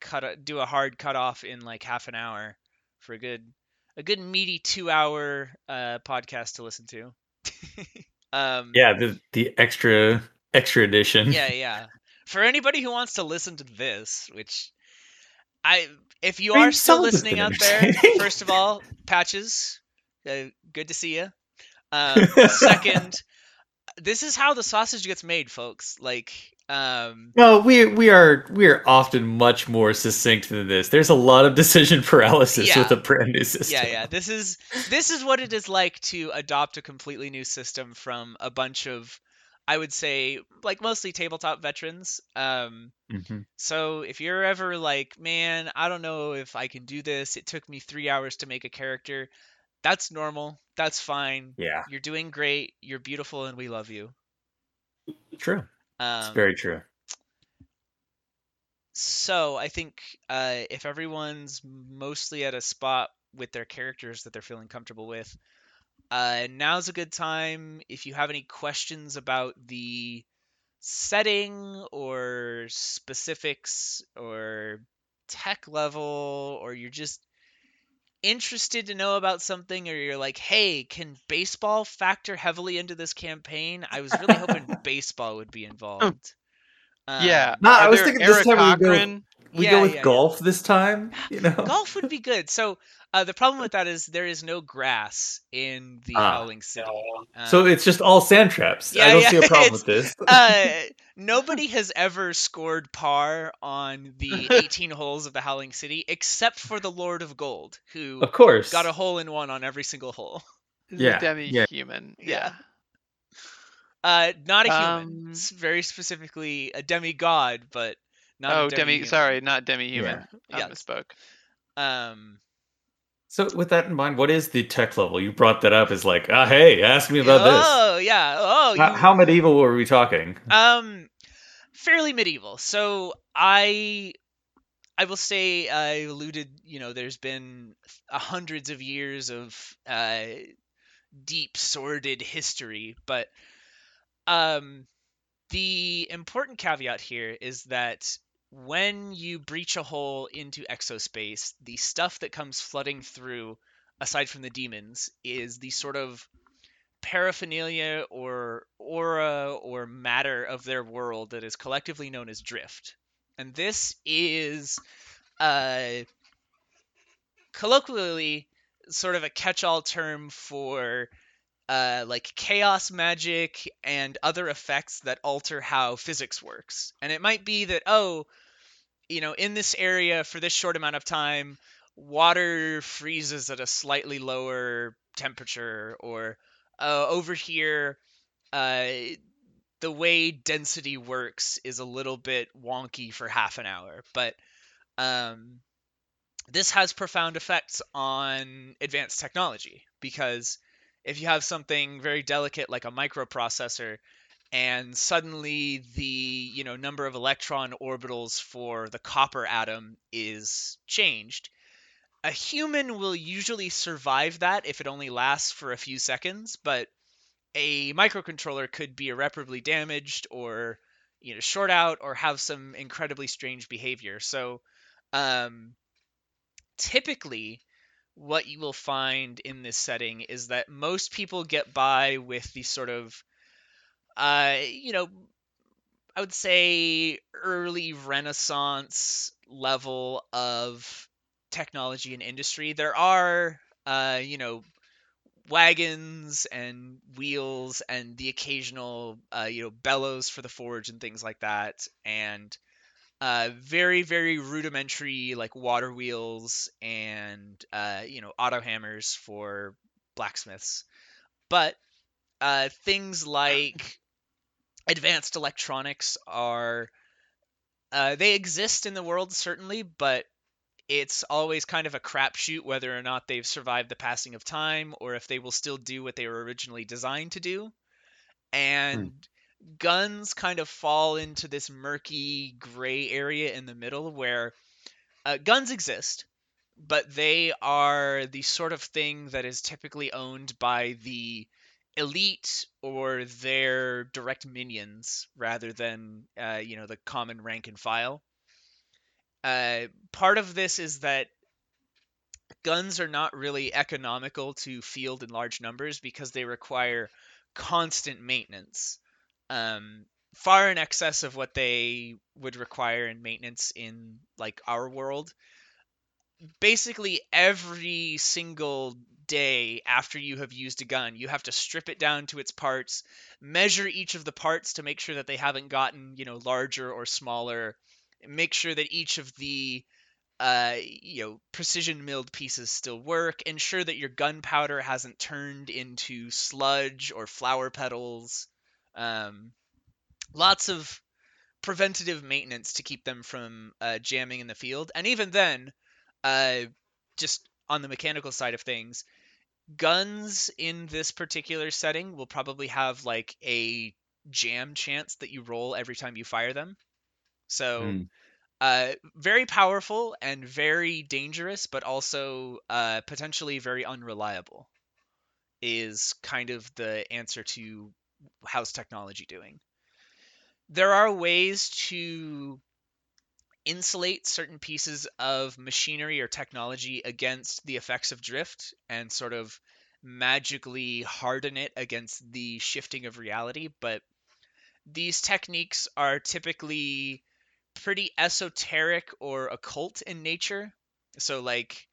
cut a, do a hard cutoff in like half an hour for a good, a good meaty two hour uh, podcast to listen to. um, yeah. The, the extra, extra edition. Yeah. Yeah. For anybody who wants to listen to this, which I, If you are still listening out there, first of all, Patches, uh, good to see you. Um, second, this is how the sausage gets made, folks. Like, um, no, we we are we are often much more succinct than this. There's a lot of decision paralysis yeah. with a brand new system. Yeah, yeah. This is this is what it is like to adopt a completely new system from a bunch of, I would say, like mostly tabletop veterans. Um, mm-hmm. So if you're ever like, man, I don't know if I can do this. It took me three hours to make a character. That's normal. That's fine. Yeah. You're doing great. You're beautiful, and we love you. True. Um, it's very true. So I think uh, if everyone's mostly at a spot with their characters that they're feeling comfortable with, Uh, now's a good time if you have any questions about the setting or specifics or tech level, or you're just interested to know about something, or you're like, hey, can baseball factor heavily into this campaign? I was really hoping baseball would be involved. Um, yeah. No, I was thinking this time we go, we yeah, go with yeah, golf yeah. this time. You know? Golf would be good. So... Uh, the problem with that is there is no grass in the ah, Howling City. Um, so it's just all sand traps. Yeah, I don't yeah, see a problem with this. uh, nobody has ever scored par on the eighteen holes of the Howling City, except for the Lord of Gold, who of course. got a hole in one on every single hole. Yeah, demi-human. Yeah. yeah. Uh, not a human. Um, very specifically a demigod, but not oh, a demi. Demi- sorry, not demi-human. Yeah. I yeah. misspoke. Um... So with that in mind, what is the tech level? You brought that up as like, ah, oh, hey, ask me about oh, this. Oh, yeah. Oh, how, you... how medieval were we talking? Um, fairly medieval. So I, I will say I alluded, you know, there's been hundreds of years of uh, deep, sordid history. But um, the important caveat here is that when you breach a hole into exospace, the stuff that comes flooding through, aside from the demons, is the sort of paraphernalia or aura or matter of their world that is collectively known as drift. And this is, uh, colloquially, sort of a catch-all term for Uh, like chaos magic and other effects that alter how physics works. And it might be that, oh, you know, in this area for this short amount of time, water freezes at a slightly lower temperature, or uh, over here, uh, the way density works is a little bit wonky for half an hour, but um, this has profound effects on advanced technology, because if you have something very delicate like a microprocessor, and suddenly the, you know, number of electron orbitals for the copper atom is changed, a human will usually survive that if it only lasts for a few seconds, but a microcontroller could be irreparably damaged or, you know, short out or have some incredibly strange behavior. So um, typically what you will find in this setting is that most people get by with the sort of, uh, you know, I would say early Renaissance level of technology and industry. There are, uh, you know, wagons and wheels and the occasional, uh, you know, bellows for the forge and things like that. And uh, very, very rudimentary, like water wheels and, uh, you know, auto hammers for blacksmiths. But uh, things like advanced electronics are, uh, they exist in the world, certainly, but it's always kind of a crapshoot whether or not they've survived the passing of time or if they will still do what they were originally designed to do. And mm. guns kind of fall into this murky gray area in the middle where uh, guns exist, but they are the sort of thing that is typically owned by the elite or their direct minions rather than, uh, you know, the common rank and file. Uh, part of this is that guns are not really economical to field in large numbers because they require constant maintenance, um, far in excess of what they would require in maintenance in, like, our world. Basically, every single day after you have used a gun, you have to strip it down to its parts, measure each of the parts to make sure that they haven't gotten, you know, larger or smaller. Make sure that each of the, uh, you know, precision milled pieces still work. Ensure that your gunpowder hasn't turned into sludge or flower petals. Um, lots of preventative maintenance to keep them from uh, jamming in the field. And even then, uh, just on the mechanical side of things, guns in this particular setting will probably have like a jam chance that you roll every time you fire them. So mm. uh, very powerful and very dangerous, but also uh, potentially very unreliable is kind of the answer to how's technology doing. There are ways to insulate certain pieces of machinery or technology against the effects of drift and sort of magically harden it against the shifting of reality. But these techniques are typically pretty esoteric or occult in nature. So like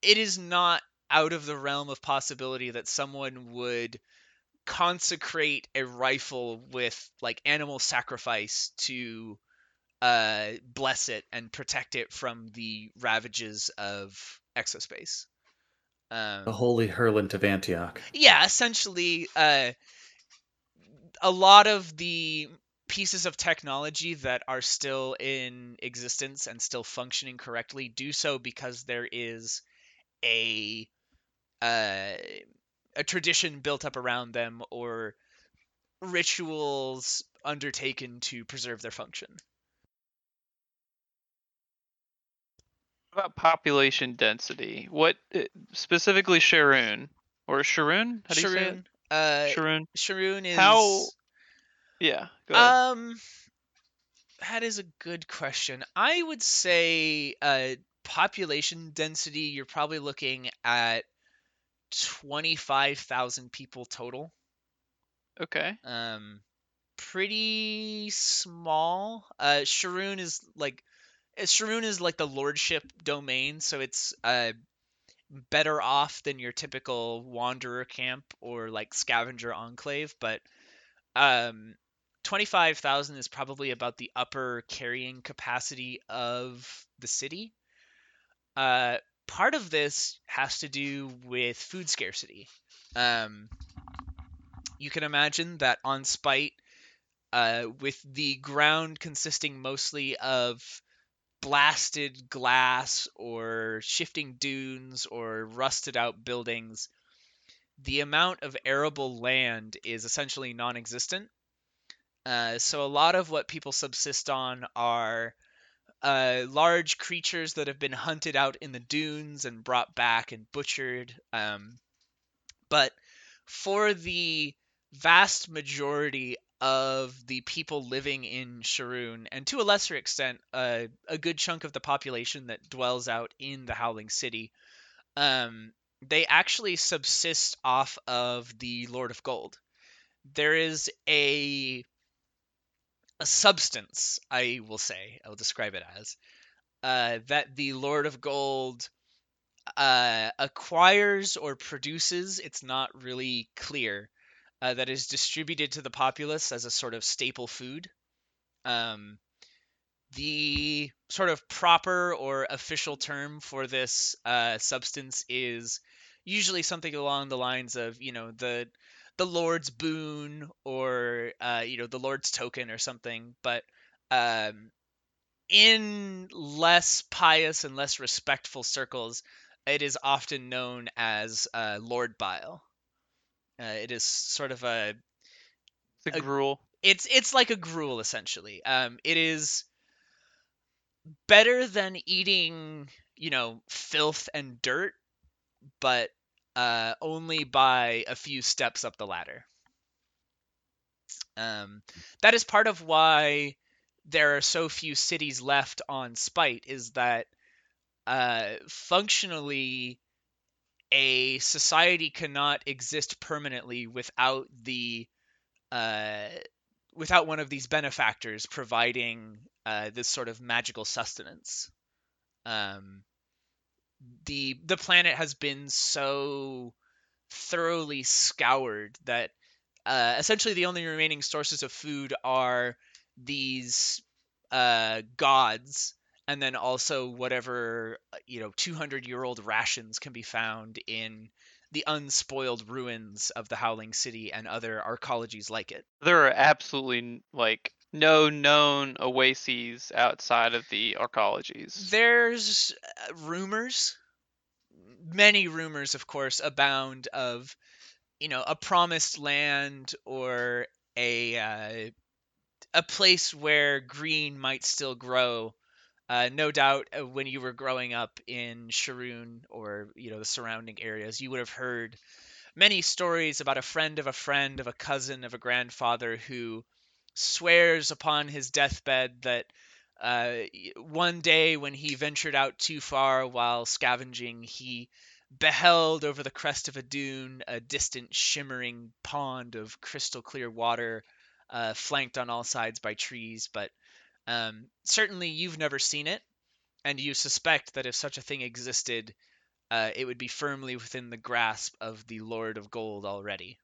it is not out of the realm of possibility that someone would consecrate a rifle with like animal sacrifice to uh bless it and protect it from the ravages of exospace. Um, the holy Herland of Antioch. Yeah, essentially uh a lot of the pieces of technology that are still in existence and still functioning correctly do so because there is a uh, a tradition built up around them or rituals undertaken to preserve their function. What about population density? What specifically Sharoon or Sharoon? How do you say it? Uh, Sharoon. Sharoon is how. Yeah. Go ahead. Um, that is a good question. I would say, uh, population density. You're probably looking at twenty-five thousand people total. Okay. Um, pretty small. Uh, Sharoon is like, Sharoon is like the lordship domain, so it's uh better off than your typical wanderer camp or like scavenger enclave, but um. twenty-five thousand is probably about the upper carrying capacity of the city. Uh, part of this has to do with food scarcity. Um, You can imagine that on Spite, uh, with the ground consisting mostly of blasted glass or shifting dunes or rusted out buildings, the amount of arable land is essentially non-existent. Uh, so a lot of what people subsist on are uh, large creatures that have been hunted out in the dunes and brought back and butchered. Um, but for the vast majority of the people living in Sharoon, and to a lesser extent, uh, a good chunk of the population that dwells out in the Howling City, um, they actually subsist off of the Lord of Gold. There is a a substance, I will say, I will describe it as, uh, that the Lord of Gold uh, acquires or produces. It's not really clear. Uh, that is distributed to the populace as a sort of staple food. Um, the sort of proper or official term for this uh, substance is usually something along the lines of, you know, the the Lord's boon or, uh, you know, the Lord's token or something. But um, in less pious and less respectful circles, it is often known as uh, Lord Bile. Uh, it is sort of a, it's a, a gruel. It's it's like a gruel, essentially. Um, it is better than eating, you know, filth and dirt, but uh, only by a few steps up the ladder. Um, that is part of why there are so few cities left on Spite, is that uh, functionally, a society cannot exist permanently without the uh, without one of these benefactors providing uh, this sort of magical sustenance. Um, the the planet has been so thoroughly scoured that uh, essentially the only remaining sources of food are these uh, gods. And then also whatever, you know, two hundred year old rations can be found in the unspoiled ruins of the Howling City and other arcologies like it. There are absolutely, like, no known oases outside of the arcologies. There's rumors, many rumors, of course, abound of, you know, a promised land or a uh, a place where green might still grow. Uh, no doubt uh, when you were growing up in Sharoon or, you know, the surrounding areas, you would have heard many stories about a friend of a friend of a cousin of a grandfather who swears upon his deathbed that uh, one day when he ventured out too far while scavenging, he beheld over the crest of a dune a distant shimmering pond of crystal clear water uh, flanked on all sides by trees, but Um, certainly you've never seen it, and you suspect that if such a thing existed, uh, it would be firmly within the grasp of the Lord of Gold already.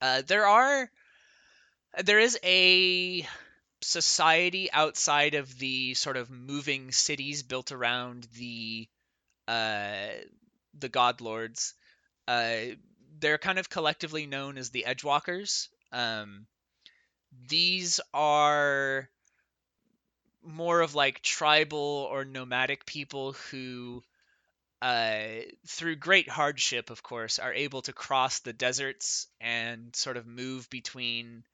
Uh, there are... There is a society outside of the sort of moving cities built around the, uh, the God Lords. Uh, they're kind of collectively known as the Edgewalkers. Um... These are more of like tribal or nomadic people who, uh, through great hardship, of course, are able to cross the deserts and sort of move between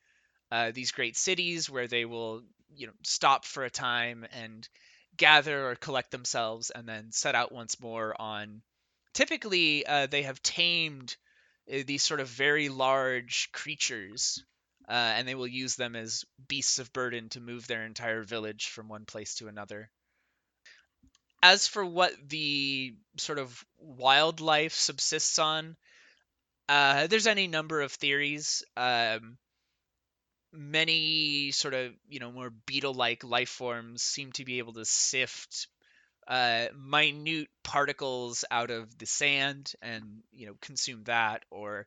uh, these great cities where they will, you know, stop for a time and gather or collect themselves and then set out once more on. Typically, uh, they have tamed these sort of very large creatures. Uh, and they will use them as beasts of burden to move their entire village from one place to another. As for what the sort of wildlife subsists on, uh, there's any number of theories. Um, many sort of, you know, more beetle-like life forms seem to be able to sift uh, minute particles out of the sand and, you know, consume that, or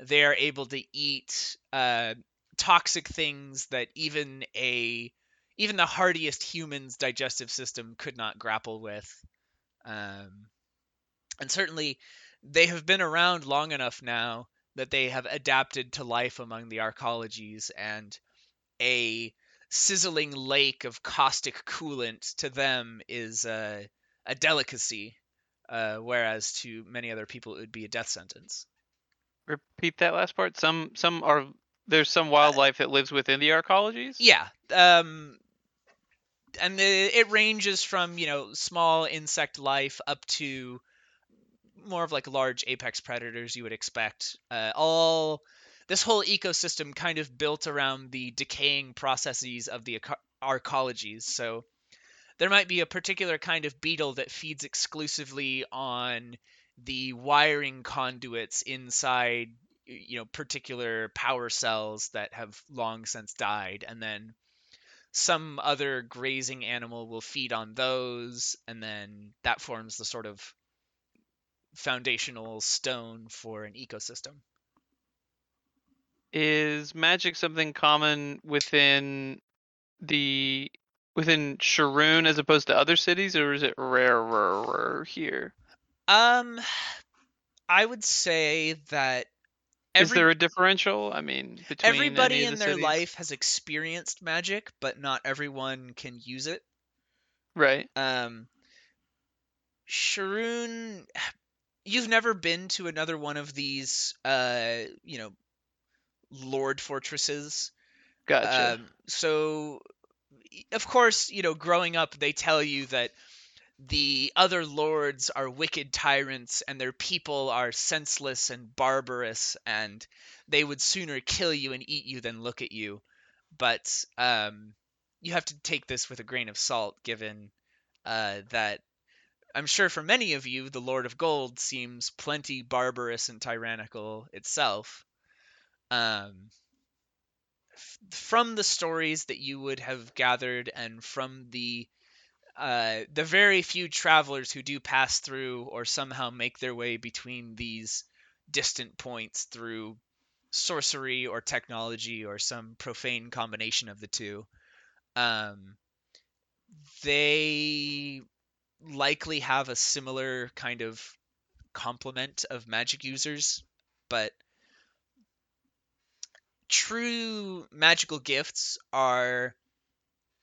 they are able to eat uh, toxic things that even a even the hardiest human's digestive system could not grapple with. Um, and certainly, they have been around long enough now that they have adapted to life among the arcologies, and a sizzling lake of caustic coolant to them is uh, a delicacy, uh, whereas to many other people it would be a death sentence. Repeat that last part. Some some are there's some wildlife that lives within the arcologies? Yeah. Um, and the, it ranges from, you know, small insect life up to more of like large apex predators you would expect. Uh, all this whole ecosystem kind of built around the decaying processes of the arcologies. So there might be a particular kind of beetle that feeds exclusively on the wiring conduits inside, you know, particular power cells that have long since died, and then some other grazing animal will feed on those, and then that forms the sort of foundational stone for an ecosystem. Is magic something common within the within Sharoon as opposed to other cities, or is it rarer here? Um, I would say that every, is there a differential? I mean, between everybody any of in the their cities? Life has experienced magic, but not everyone can use it. Right. Um, Sharoon, you've never been to another one of these, uh, you know, lord fortresses. Gotcha. Um, so, of course, you know, growing up, they tell you that the other lords are wicked tyrants and their people are senseless and barbarous, and they would sooner kill you and eat you than look at you. But um, you have to take this with a grain of salt, given uh, that I'm sure for many of you, the Lord of Gold seems plenty barbarous and tyrannical itself. Um, f- from the stories that you would have gathered, and from the uh, the very few travelers who do pass through or somehow make their way between these distant points through sorcery or technology or some profane combination of the two, um, they likely have a similar kind of complement of magic users, but true magical gifts are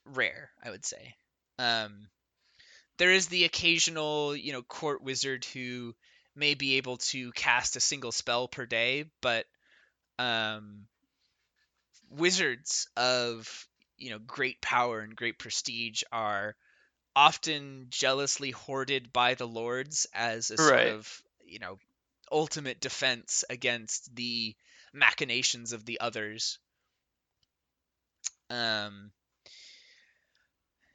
rare, I would say. Um, there is the occasional, you know, court wizard who may be able to cast a single spell per day, but um, wizards of, you know, great power and great prestige are often jealously hoarded by the lords as a sort right. of, you know, ultimate defense against the machinations of the others. Um,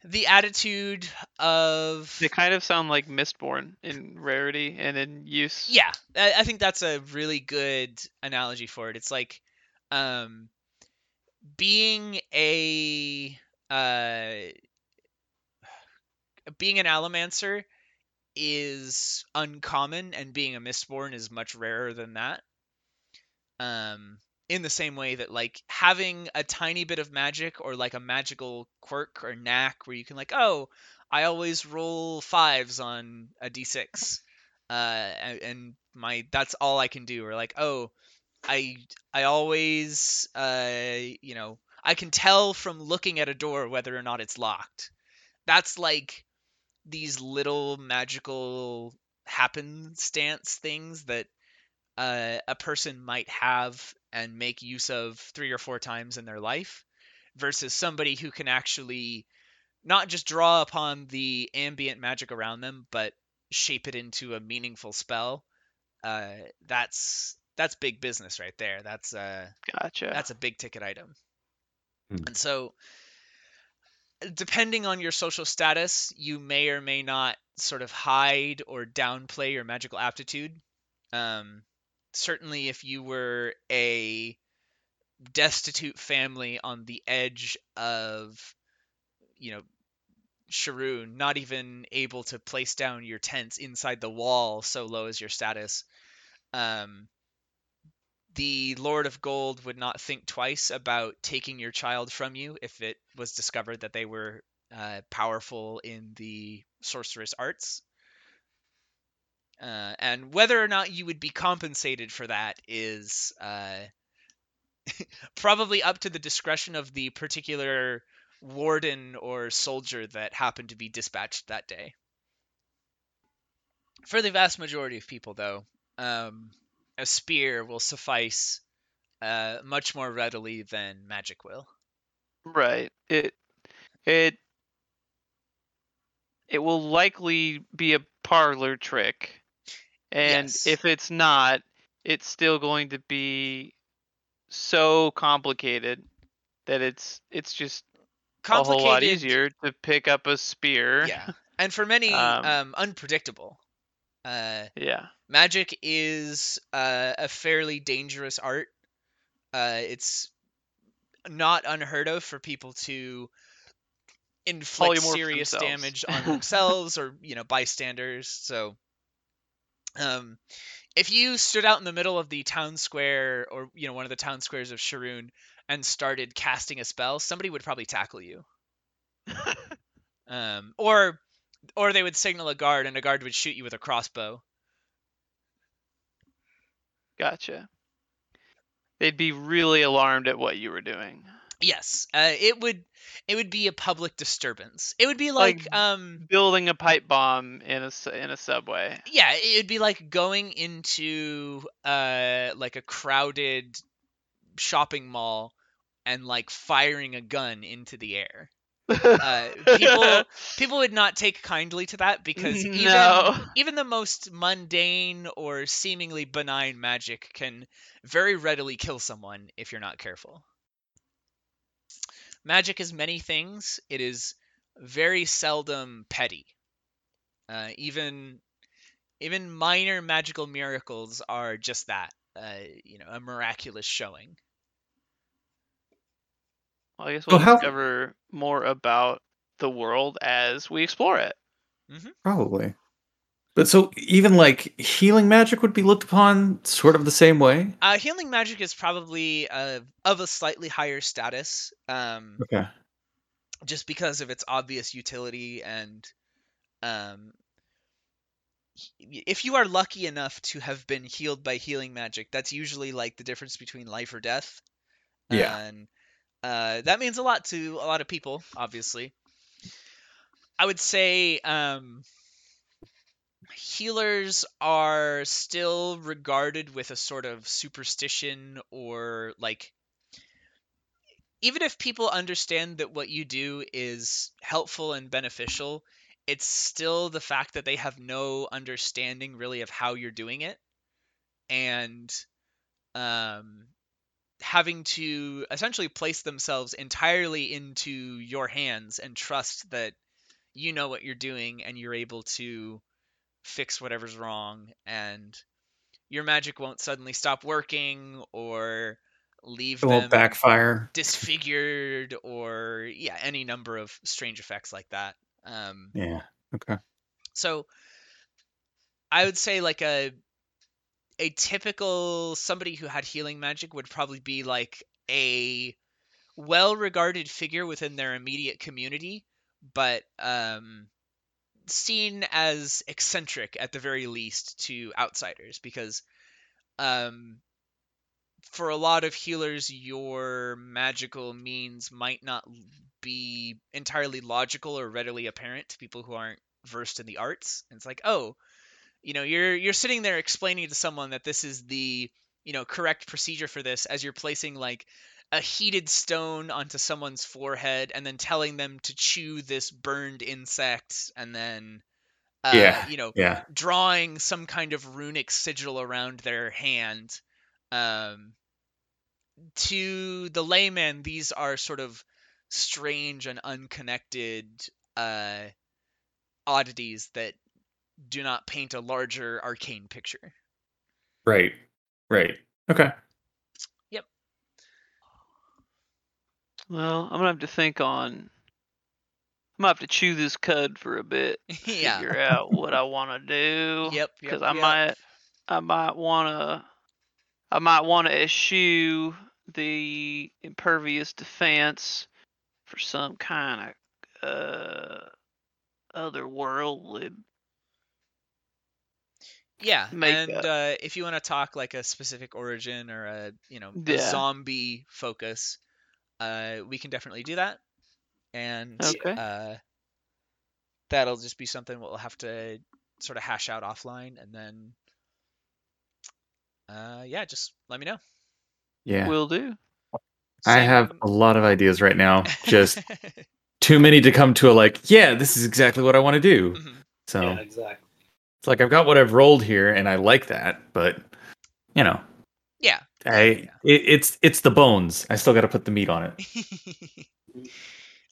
the attitude of... They kind of sound like Mistborn in rarity and in use. Yeah, I think that's a really good analogy for it. It's like um, being a uh, being an Allomancer is uncommon, and being a Mistborn is much rarer than that. Um, in the same way that, like, having a tiny bit of magic or, like, a magical quirk or knack where you can, like, oh, I always roll fives on a d six, uh, and my that's all I can do. Or, like, oh, I I always, uh, you know, I can tell from looking at a door whether or not it's locked. That's, like, these little magical happenstance things that Uh, a person might have and make use of three or four times in their life, versus somebody who can actually not just draw upon the ambient magic around them, but shape it into a meaningful spell. Uh, that's that's big business right there. That's uh, gotcha. That's a big ticket item. Mm. And so, depending on your social status, you may or may not sort of hide or downplay your magical aptitude. Um, Certainly, if you were a destitute family on the edge of, you know, Sharoon, not even able to place down your tents inside the wall, so low is your status, um, the Lord of Gold would not think twice about taking your child from you if it was discovered that they were uh, powerful in the sorcerous arts. Uh, and whether or not you would be compensated for that is uh, probably up to the discretion of the particular warden or soldier that happened to be dispatched that day. For the vast majority of people, though, um, a spear will suffice uh, much more readily than magic will. Right. It it it will likely be a parlor trick, and yes. If it's not, it's still going to be so complicated that it's it's just a whole lot easier to pick up a spear. Yeah, and for many, um, um, unpredictable. Uh, yeah, magic is uh, a fairly dangerous art. Uh, it's not unheard of for people to inflict serious damage on themselves or, you know, bystanders. So, um, if you stood out in the middle of the town square or, you know, one of the town squares of Sharoon and started casting a spell, somebody would probably tackle you. um, or, or they would signal a guard and a guard would shoot you with a crossbow. Gotcha. They'd be really alarmed at what you were doing. Yes, uh, it would. It would be a public disturbance. It would be like, like um, building a pipe bomb in a in a subway. Yeah, it would be like going into uh, like a crowded shopping mall and like firing a gun into the air. Uh, people people would not take kindly to that, because even no. even the most mundane or seemingly benign magic can very readily kill someone if you're not careful. Magic is many things. It is very seldom petty. Uh, even even minor magical miracles are just that. Uh, you know, a miraculous showing. Well, I guess we'll oh, discover how... more about the world as we explore it. Mm-hmm. Probably. But so even like healing magic would be looked upon sort of the same way? Uh, healing magic is probably uh, of a slightly higher status. Um, okay. Just because of its obvious utility, and um, if you are lucky enough to have been healed by healing magic, that's usually like the difference between life or death. Yeah. And, Uh, that means a lot to a lot of people, obviously. I would say um, healers are still regarded with a sort of superstition, or like, even if people understand that what you do is helpful and beneficial, it's still the fact that they have no understanding really of how you're doing it. And um having to essentially place themselves entirely into your hands and trust that you know what you're doing and you're able to fix whatever's wrong, and your magic won't suddenly stop working or leave it them backfire, disfigured, or yeah, any number of strange effects like that. Um, yeah. Okay. So I would say like a, A typical somebody who had healing magic would probably be like a well-regarded figure within their immediate community, but um, seen as eccentric at the very least to outsiders, because um, for a lot of healers, your magical means might not be entirely logical or readily apparent to people who aren't versed in the arts. And it's like, oh, you know, you're you're sitting there explaining to someone that this is the, you know, correct procedure for this, as you're placing like a heated stone onto someone's forehead and then telling them to chew this burned insect, and then uh, yeah. you know yeah. drawing some kind of runic sigil around their hand. Um, to the layman, these are sort of strange and unconnected uh, oddities that do not paint a larger arcane picture. Right. Right. Okay. Yep. Well, I'm going to have to think on... I'm going to have to chew this cud for a bit. Yeah. Figure out what I want to do. Yep. Because yep, I, yep. might, I might want to... I might want to eschew the impervious defense for some kind of uh, otherworldly Yeah, Make and uh, if you want to talk like a specific origin or a you know yeah. a zombie focus, uh, we can definitely do that, and okay. uh, that'll just be something we'll have to sort of hash out offline, and then uh, yeah, just let me know. Yeah, will do. Same. I have a lot of ideas right now, just too many to come to a like. Yeah, this is exactly what I want to do. Mm-hmm. So yeah, exactly. It's like I've got what I've rolled here, and I like that, but you know, yeah, I yeah. It, it's it's the bones. I still got to put the meat on it.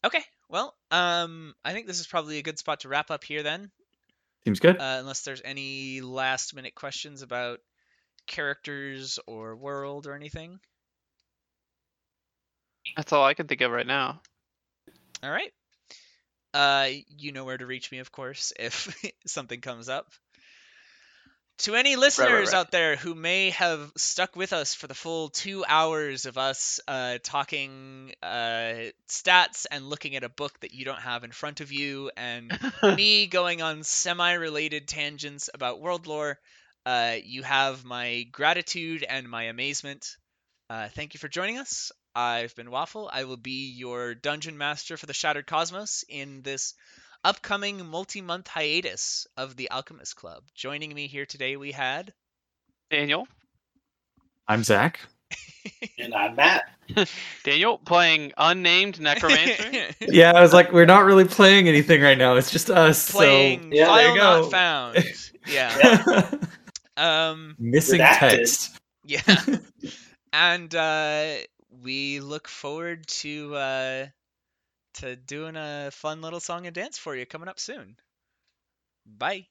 Okay, well, um, I think this is probably a good spot to wrap up here. Then seems good. Uh, unless there's any last minute questions about characters or world or anything. That's all I can think of right now. All right. Uh, you know where to reach me, of course, if something comes up. To any listeners right, right, right. out there who may have stuck with us for the full two hours of us uh, talking uh, stats and looking at a book that you don't have in front of you, and me going on semi-related tangents about world lore, uh, you have my gratitude and my amazement. Uh, thank you for joining us. I've been Waffle. I will be your dungeon master for the Shattered Cosmos in this upcoming multi-month hiatus of the Alchemist Club. Joining me here today, we had Daniel. I'm Zach. And I'm Matt. Daniel playing unnamed necromancer. Yeah, I was like, we're not really playing anything right now. It's just us. Playing so... yeah, file not found. Yeah. yeah. Um, Missing redacted. Text. Yeah. And, uh... we look forward to uh, to doing a fun little song and dance for you coming up soon. Bye.